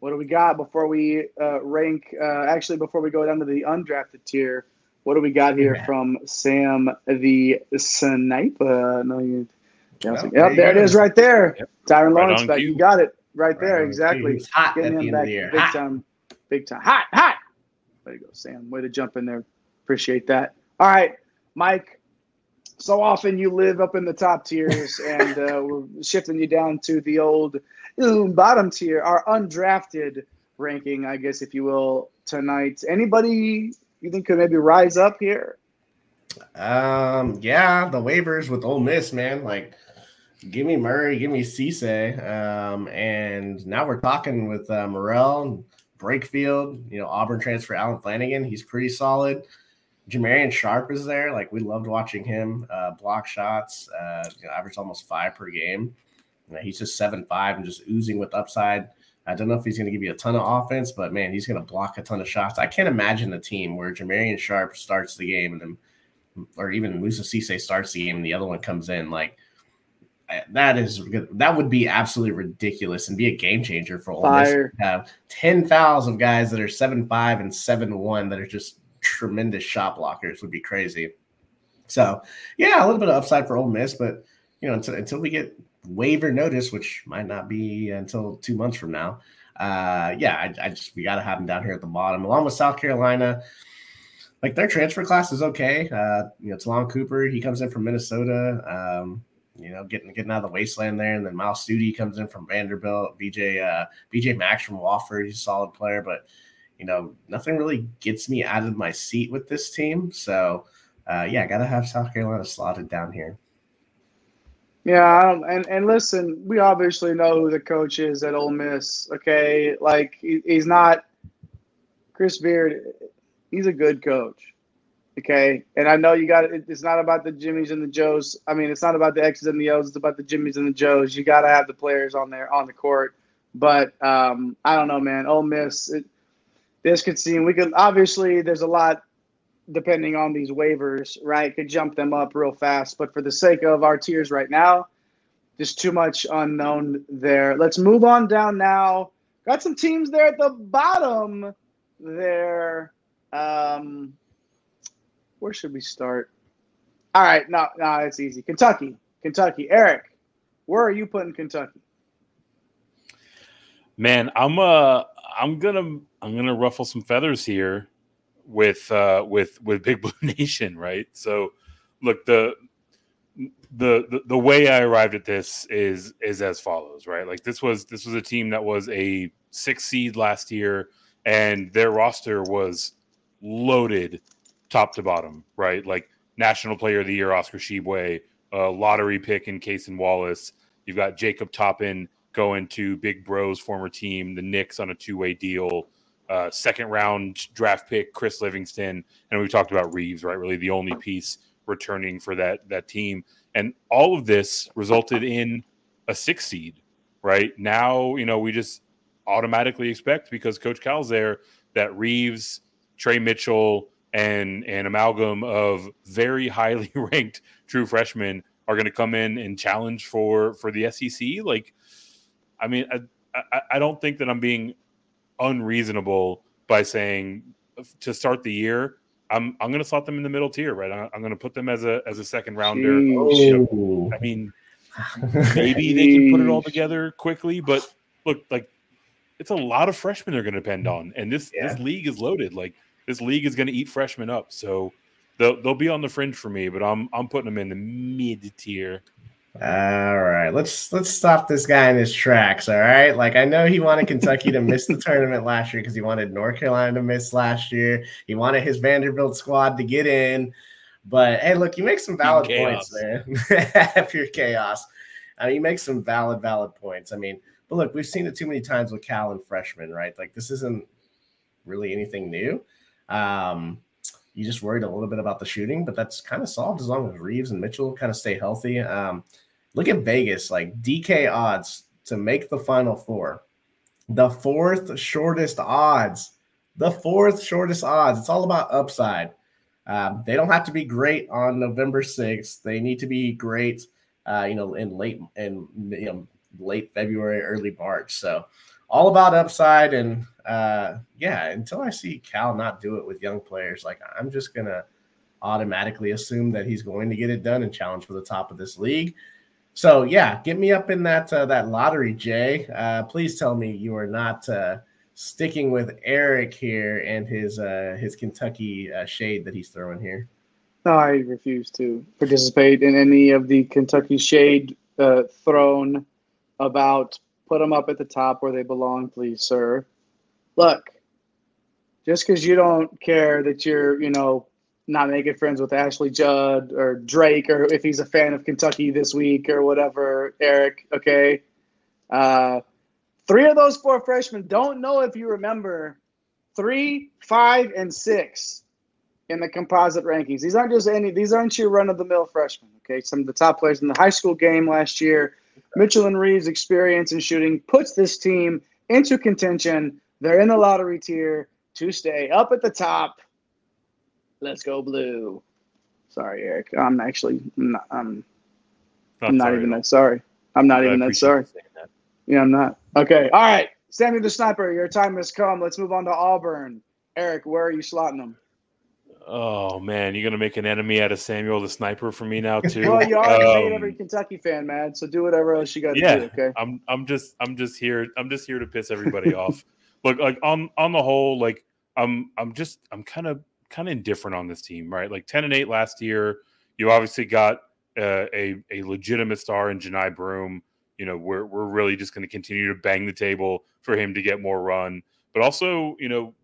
what do we got before we uh, rank? Uh, actually, before we go down to the undrafted tier, what do we got here yeah. from Sam the Sniper? No, you. Well, yep, there, there it is, right there. Yep. Tyron right Lawrence back. You got it right, right there, exactly. It's hot Getting at the end of the year. Big hot. time, big time, hot, hot. There you go, Sam. Way to jump in there. Appreciate that. All right, Mike. So often you live up in the top tiers, and uh, we're shifting you down to the old bottom tier, our undrafted ranking, I guess, if you will, tonight. Anybody you think could maybe rise up here? Um, yeah, the waivers with Ole Miss, man. Like, Give me Murray, give me Cisse. Um, and now we're talking with uh, Murrell, Breakfield, you know, Auburn transfer Alan Flanagan. He's pretty solid. Jamarian Sharp is there. Like, we loved watching him uh, block shots, uh, you know, average almost five per game. You know, he's just seven five and just oozing with upside. I don't know if he's going to give you a ton of offense, but, man, he's going to block a ton of shots. I can't imagine a team where Jamarian Sharp starts the game and then, or even Musa Cisse starts the game and the other one comes in. Like, that is that would be absolutely ridiculous and be a game changer for Ole Miss. Have ten fouls of guys that are seven five and seven one that are just tremendous shot blockers would be crazy. So yeah, a little bit of upside for Ole Miss, but you know until, until we get waiver notice, which might not be until two months from now. Uh, yeah, I, I just we got to have them down here at the bottom, along with South Carolina. Like their transfer class is okay. Uh, you know, Talon Cooper, he comes in from Minnesota. Um, You know, getting getting out of the wasteland there, and then Miles Studi comes in from Vanderbilt. B J uh, B J Max from Wofford, he's a solid player, but you know, nothing really gets me out of my seat with this team. So, uh, yeah, gotta have South Carolina slotted down here. Yeah, I don't, and and listen, we obviously know who the coach is at Ole Miss. Okay, like he, he's not Chris Beard. He's a good coach. Okay, and I know you got it. It's not about the Jimmies and the Joes. I mean, it's not about the X's and the O's. It's about the Jimmies and the Joes. You got to have the players on there on the court. But um, I don't know, man. Ole Miss, it, this could seem we could obviously there's a lot depending on these waivers, right? Could jump them up real fast. But for the sake of our tiers right now, there's too much unknown there. Let's move on down now. Got some teams there at the bottom there. Um, Where should we start? All right, no, no, it's easy. Kentucky, Kentucky. Eric, where are you putting Kentucky? Man, I'm uh, I'm gonna, I'm gonna ruffle some feathers here with, uh, with, with Big Blue Nation, right? So, look, the, the, the, the way I arrived at this is, is as follows, right? Like this was, this was a team that was a six seed last year, and their roster was loaded. Top to bottom, right? Like National Player of the Year, Oscar Tshiebwe, uh, lottery pick in Cason Wallace. You've got Jacob Toppin going to Big Bro's former team, the Knicks, on a two-way deal. Uh, second round draft pick, Chris Livingston, and we talked about Reeves, right? Really, the only piece returning for that that team, and all of this resulted in a six seed, right? Now, you know, we just automatically expect because Coach Cal's there that Reeves, Trey Mitchell. And an amalgam of very highly ranked true freshmen are going to come in and challenge for, for the S E C. Like, I mean, I, I, I don't think that I'm being unreasonable by saying to start the year, I'm I'm going to slot them in the middle tier, right? I'm, I'm going to put them as a as a second rounder. Oh. I mean, maybe they can put it all together quickly, but look, like it's a lot of freshmen they're going to depend on, and this yeah. this league is loaded, like. This league is going to eat freshmen up, so they'll they'll be on the fringe for me. But I'm I'm putting them in the mid tier. All right, let's let's stop this guy in his tracks. All right, like I know he wanted Kentucky to miss the tournament last year because he wanted North Carolina to miss last year. He wanted his Vanderbilt squad to get in. But hey, look, you make some valid points there. Pure chaos. I mean, you make some valid valid points. I mean, but look, we've seen it too many times with Cal and freshmen, right? Like this isn't really anything new. Um, you just worried a little bit about the shooting, but that's kind of solved as long as Reeves and Mitchell kind of stay healthy. Um, look at Vegas, like D K odds to make the Final Four, the fourth shortest odds, the fourth shortest odds. It's all about upside. Um, they don't have to be great on November sixth. They need to be great, uh, you know, in late in you know, late February, early March. So all about upside and. Uh, yeah, until I see Cal not do it with young players, like I'm just going to automatically assume that he's going to get it done and challenge for the top of this league. So, yeah, get me up in that uh, that lottery, Jay. Uh, please tell me you are not uh, sticking with Eric here and his uh, his Kentucky uh, shade that he's throwing here. No, I refuse to participate in any of the Kentucky shade uh, thrown about put them up at the top where they belong, please, sir. Look, just because you don't care that you're, you know, not making friends with Ashley Judd or Drake, or if he's a fan of Kentucky this week or whatever, Eric, okay? Uh, three of those four freshmen, don't know if you remember, three, five, and six in the composite rankings. These aren't just any, these aren't your run-of-the-mill freshmen, okay? Some of the top players in the high school game last year. Mitchell and Reeves' experience in shooting puts this team into contention. They're in the lottery tier to stay up at the top. Let's go blue. Sorry, Eric. I'm actually not, I'm, not, I'm not even that sorry. I'm not I even that sorry. That. Yeah, I'm not. Okay. All right. Sammy the Sniper, your time has come. Let's move on to Auburn. Eric, where are you slotting them? Oh, man. You're going to make an enemy out of Samuel the Sniper for me now, too? Well, you already um, made every Kentucky fan mad, so do whatever else you got to yeah, do, okay? I'm I'm just I'm just here I'm just here to piss everybody off. Look, like on on the whole, like I'm I'm just I'm kind of kind of indifferent on this team, right? Like ten and eight last year, you obviously got uh, a, a legitimate star in Janai Broom. You know, we're, we're really just going to continue to bang the table for him to get more run. But also, you know,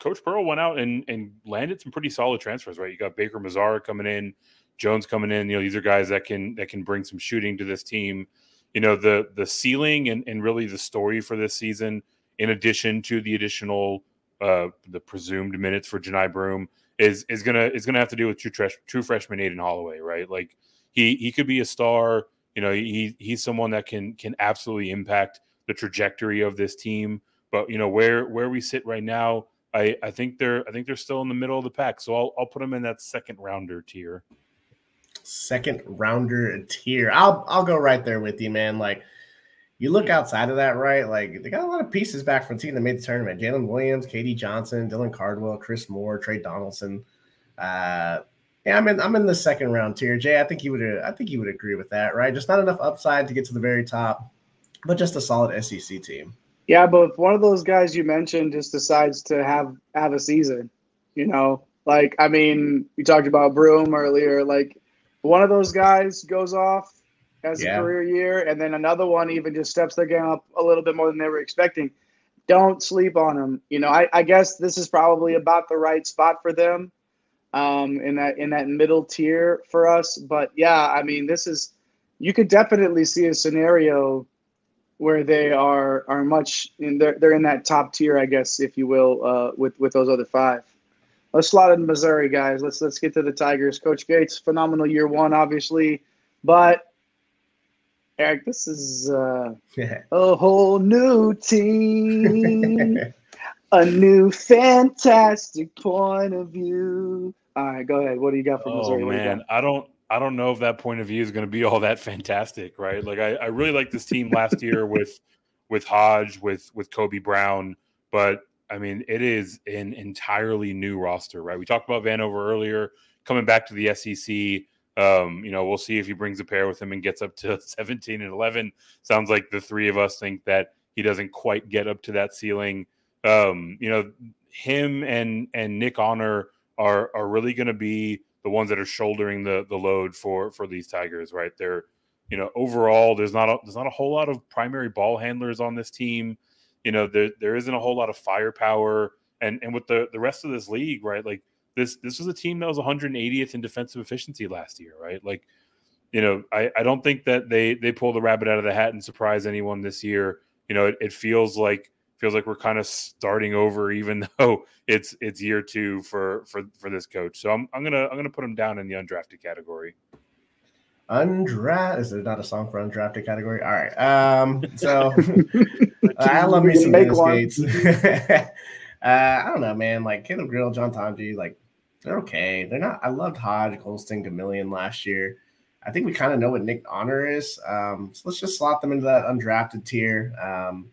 Coach Pearl went out and, and landed some pretty solid transfers, right? You got Baker Mazzara coming in, Jones coming in. You know, these are guys that can, that can bring some shooting to this team. You know, the, the ceiling and, and really the story for this season, in addition to the additional Uh, the presumed minutes for Janai Broom, is is gonna is gonna have to do with true, tresh, true freshman Aiden Holloway, right? Like he he could be a star. You know, he he's someone that can can absolutely impact the trajectory of this team. But you know where where we sit right now, I, I think they're I think they're still in the middle of the pack. So I'll I'll put them in that second rounder tier. Second rounder tier. I'll I'll go right there with you, man. Like, you look outside of that, right? Like, they got a lot of pieces back from the team that made the tournament. Jalen Williams, K D Johnson, Dylan Cardwell, Chris Moore, Trey Donaldson. Uh, yeah, I'm in. I'm in the second round tier. Jay, I think you would. I think you would agree with that, right? Just not enough upside to get to the very top, but just a solid S E C team. Yeah, but if one of those guys you mentioned just decides to have have a season, you know, like I mean, you talked about Broom earlier. Like, one of those guys goes off, has yeah. a career year, and then another one even just steps their game up a little bit more than they were expecting. Don't sleep on them. You know, I, I guess this is probably about the right spot for them um, in that in that middle tier for us. But, yeah, I mean, this is – you could definitely see a scenario where they are are much – they're they're in that top tier, I guess, if you will, uh, with, with those other five. Let's slot in Missouri, guys. Let's, let's get to the Tigers. Coach Gates, phenomenal year one, obviously, but – Eric, this is uh, a whole new team, a new fantastic point of view. All right, go ahead. What do you got for Missouri? Oh, man, I don't, I don't know if that point of view is going to be all that fantastic, right? Like, I, I really liked this team last year with, with Hodge, with, with Kobe Brown, but I mean, it is an entirely new roster, right? We talked about Vanover earlier, coming back to the S E C. Um, you know, we'll see if he brings a pair with him and gets up to seventeen and eleven. Sounds like the three of us think that he doesn't quite get up to that ceiling. Um, you know, him and, and Nick Honor are, are really going to be the ones that are shouldering the, the load for, for these Tigers, right? They're, you know, overall, there's not, a, there's not a whole lot of primary ball handlers on this team. You know, there, there isn't a whole lot of firepower, and, and with the, the rest of this league, right? Like, This this was a team that was one hundred eightieth in defensive efficiency last year, right? Like, you know, I, I don't think that they they pull the rabbit out of the hat and surprise anyone this year. You know, it, it feels like feels like we're kind of starting over, even though it's it's year two for for, for this coach. So I'm I'm gonna I'm gonna put him down in the undrafted category. Undrafted? Is there not a song for undrafted category? All right. Um. So I love me some Gates. uh, I don't know, man. Like Caleb Grill, John Tomji, like. They're okay. They're not. I loved Hodge, Goldstein, Gamillion last year. I think we kind of know what Nick Honor is. Um, so let's just slot them into that undrafted tier. Um,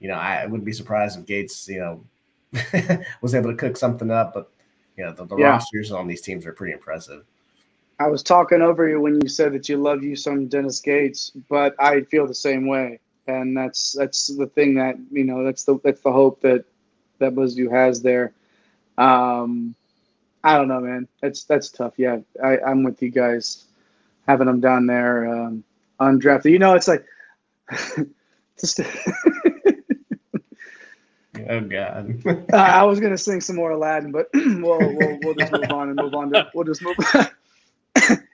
you know, I, I wouldn't be surprised if Gates, you know, was able to cook something up. But, you know, the, the yeah. rosters on these teams are pretty impressive. I was talking over you when you said that you love you some Dennis Gates, but I feel the same way. And that's that's the thing that, you know, that's the that's the hope that that Mizzou has there. Um I don't know, man. That's that's tough. Yeah, I, I'm with you guys, having them down there um, undrafted. You know, it's like just Oh God! uh, I was gonna sing some more Aladdin, but we'll, we'll we'll just move on and move on to we'll just move.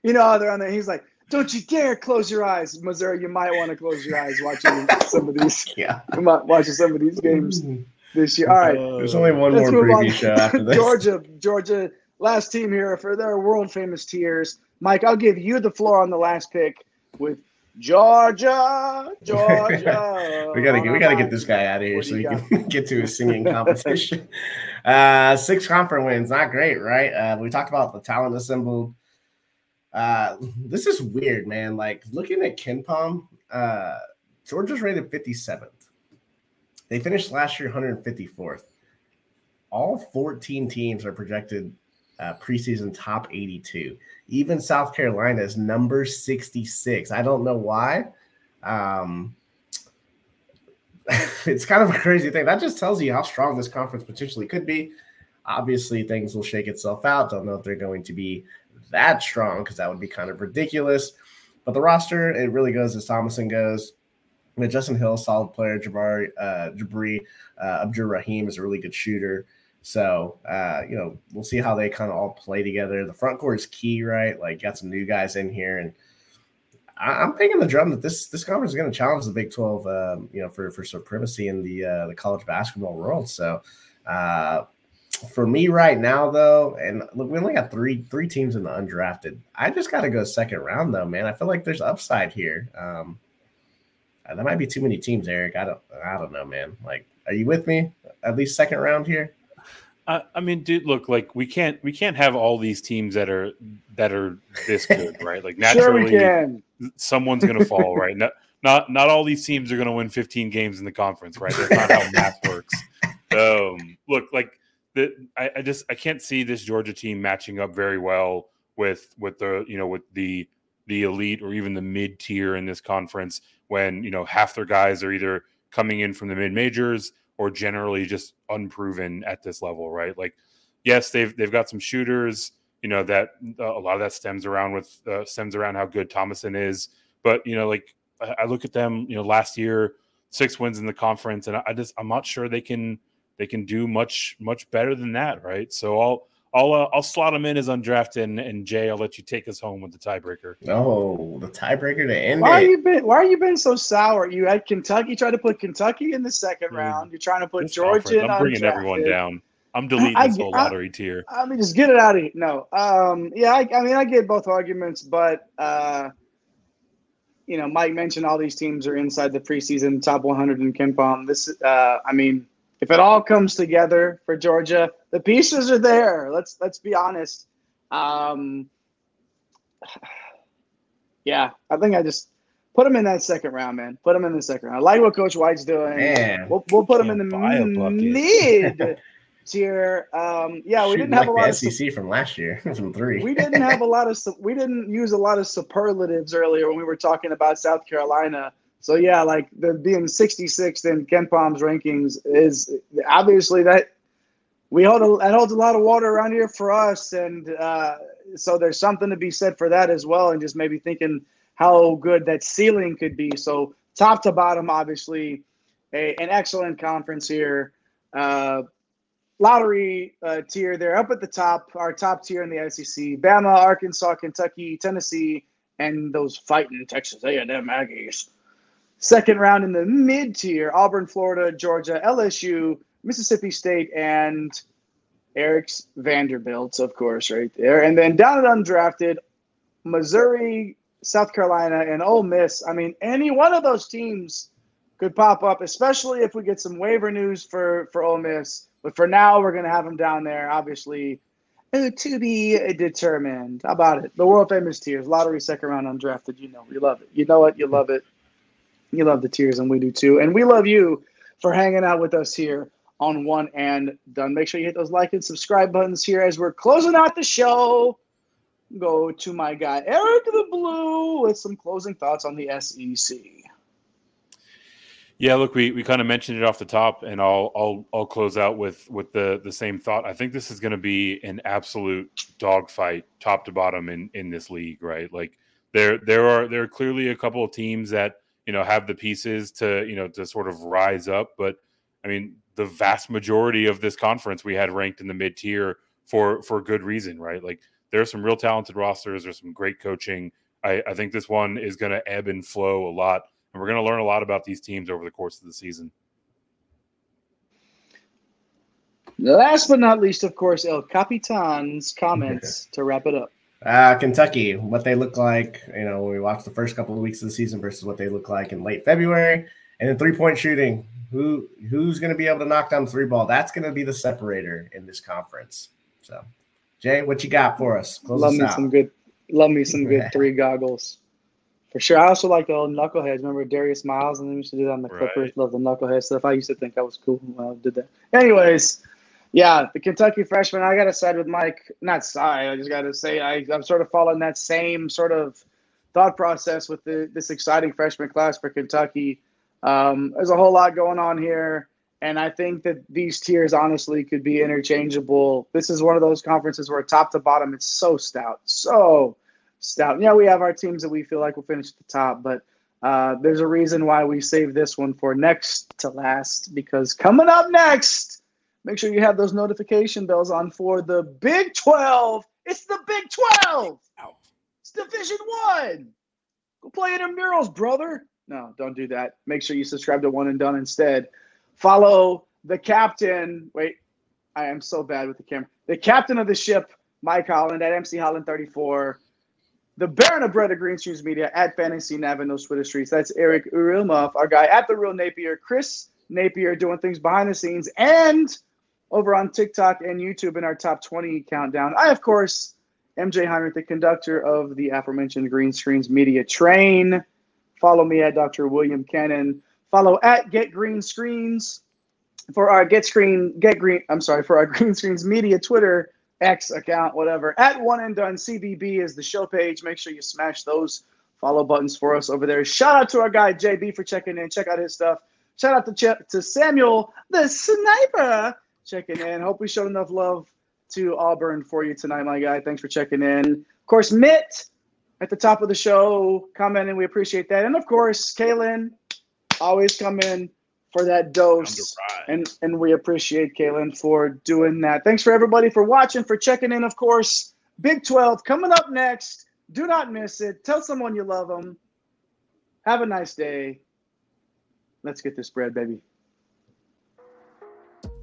You know, they're on there. He's like, "Don't you dare close your eyes, Missouri. You might want to close your eyes watching some of these. Yeah, watching some of these games this year. All right, uh, there's only one more preview on. Show after this. Georgia, Georgia, last team here for their world famous tears. Mike, I'll give you the floor on the last pick with Georgia, Georgia. we gotta get, we gotta get this guy out of here what so he got? Can get to his singing competition. uh, six conference wins, not great, right? Uh, we talked about the talent assembled. Uh, this is weird, man. Like looking at KenPom, uh, Georgia's rated fifty-seventh. They finished last year one hundred fifty-fourth. All fourteen teams are projected uh, preseason top eighty-two. Even South Carolina is number sixty-six. I don't know why. Um, it's kind of a crazy thing. That just tells you how strong this conference potentially could be. Obviously, things will shake itself out. Don't know if they're going to be that strong because that would be kind of ridiculous. But the roster, it really goes as Thomason goes. I mean, Justin Hill, solid player. Jabari, uh, Jabri, uh, Abdur Rahim is a really good shooter. So, uh, you know, we'll see how they kind of all play together. The front court is key, right? Like, got some new guys in here. And I- I'm picking the drum that this this conference is going to challenge the Big twelve, um, you know, for, for supremacy in the uh, the college basketball world. So, uh, for me right now, though, and look, we only got three three teams in the undrafted. I just got to go second round, though, man. I feel like there's upside here. Um, there might be too many teams, Eric. I don't I don't know, man. Like, are you with me? At least second round here? I mean, dude, look, like we can't we can't have all these teams that are that are this good, right? Like naturally, sure someone's gonna fall, right? Not not not all these teams are gonna win fifteen games in the conference, right? That's not how math works. Um, look, like the I, I just I can't see this Georgia team matching up very well with with the you know with the the elite or even the mid tier in this conference when you know half their guys are either coming in from the mid majors or generally just unproven at this level, right? Like, yes, they've they've got some shooters, you know, that uh, a lot of that stems around with uh, stems around how good Thomason is. But, you know, like I, I look at them, you know, last year, six wins in the conference, and I, I just I'm not sure they can they can do much, much better than that, right? So I'll I'll uh, I'll slot them in as undrafted, and, and Jay, I'll let you take us home with the tiebreaker. Oh, the tiebreaker to end why it. Are you been, why are you being so sour? You had Kentucky, tried to put Kentucky in the second round. You're trying to put this Georgia. I'm bringing everyone down. I'm deleting I, this whole I, lottery tier. I mean, just get it out of here. No, um, yeah, I, I mean, I get both arguments, but uh, you know, Mike mentioned all these teams are inside the preseason top one hundred in KenPom. This, uh, I mean. If it all comes together for Georgia, the pieces are there. Let's let's be honest. Um, yeah, I think I just put them in that second round, man. Put them in the second round. I like what Coach White's doing. Man, we'll we'll put them in the mid tier. Um, yeah, we didn't have a lot of S E C from last year from three. We didn't have a lot of we didn't use a lot of superlatives earlier when we were talking about South Carolina. So, yeah, like the being sixty-sixth in KenPom's rankings is obviously that we hold a, that holds a lot of water around here for us. And uh, so there's something to be said for that as well. And just maybe thinking how good that ceiling could be. So top to bottom, obviously, a, an excellent conference here. Uh, lottery uh, tier there up at the top, our top tier in the S E C, Bama, Arkansas, Kentucky, Tennessee, and those fighting Texas A and M Aggies. Second round in the mid-tier, Auburn, Florida, Georgia, L S U, Mississippi State, and Eric's Vanderbilt, of course, right there. And then down at undrafted, Missouri, South Carolina, and Ole Miss. I mean, any one of those teams could pop up, especially if we get some waiver news for, for Ole Miss. But for now, we're going to have them down there, obviously, to be determined. How about it? The world-famous tiers, lottery second round undrafted. You know, you love it. You know it. You love it. You love the tears, and we do too. And we love you for hanging out with us here on One and Done. Make sure you hit those like and subscribe buttons here as we're closing out the show. Go to my guy, Eric the Blue, with some closing thoughts on the S E C. Yeah, look, we, we kind of mentioned it off the top, and I'll I'll I'll close out with with the, the same thought. I think this is going to be an absolute dogfight, top to bottom, in in this league, right? Like there there are there are clearly a couple of teams that, you know, have the pieces to, you know, to sort of rise up. But I mean, the vast majority of this conference we had ranked in the mid tier for, for good reason, right? Like there are some real talented rosters. There's some great coaching. I, I think this one is going to ebb and flow a lot. And we're going to learn a lot about these teams over the course of the season. Last but not least, of course, El Capitan's comments to wrap it up. Uh, Kentucky, what they look like, you know, when we watched the first couple of weeks of the season versus what they look like in late February. And then three-point shooting. Who Who's going to be able to knock down three ball? That's going to be the separator in this conference. So, Jay, what you got for us? Close love us me out. Some good, love me some good three goggles. For sure. I also like the old knuckleheads. Remember Darius Miles? And they used to do that on the Clippers. Right. Love the knucklehead stuff. I used to think that was cool when I did that. Anyways, yeah, the Kentucky freshman, I got to side with Mike. Not side. I just got to say I, I'm sort of following that same sort of thought process with the, this exciting freshman class for Kentucky. Um, there's a whole lot going on here, and I think that these tiers honestly could be interchangeable. This is one of those conferences where top to bottom it's so stout, so stout. Yeah, we have our teams that we feel like will finish at the top, but uh, there's a reason why we save this one for next to last, because coming up next, make sure you have those notification bells on for the Big twelve. It's the Big twelve. It's Division One. Go play intramurals, brother. No, don't do that. Make sure you subscribe to One and Done instead. Follow the captain. Wait, I am so bad with the camera. The captain of the ship, Mike Holland, at M C Holland thirty-four. The Baron of Bread of Green Screens Media, at Fantasy Nav and those Twitter streets. That's Eric Romov, our guy at The Real Napier. Chris Napier doing things behind the scenes. And over on TikTok and YouTube in our top twenty countdown. I, of course, am Jay Heinrich, the conductor of the aforementioned Green Screens Media train. Follow me at Doctor William Cannon. Follow at Get Green Screens for our Get Screen, Get Green, I'm sorry, for our Green Screens Media Twitter, X account, whatever. At One and Done C B B is the show page. Make sure you smash those follow buttons for us over there. Shout out to our guy J B for checking in. Check out his stuff. Shout out to Ch- to Samuel the Sniper checking in. Hope we showed enough love to Auburn for you tonight, my guy. Thanks for checking in. Of course, Mitt. At the top of the show, commenting, we appreciate that. And, of course, Kaylin, always come in for that dose. And and we appreciate Kaylin for doing that. Thanks for everybody for watching, for checking in, of course. Big twelve coming up next. Do not miss it. Tell someone you love them. Have a nice day. Let's get this bread, baby.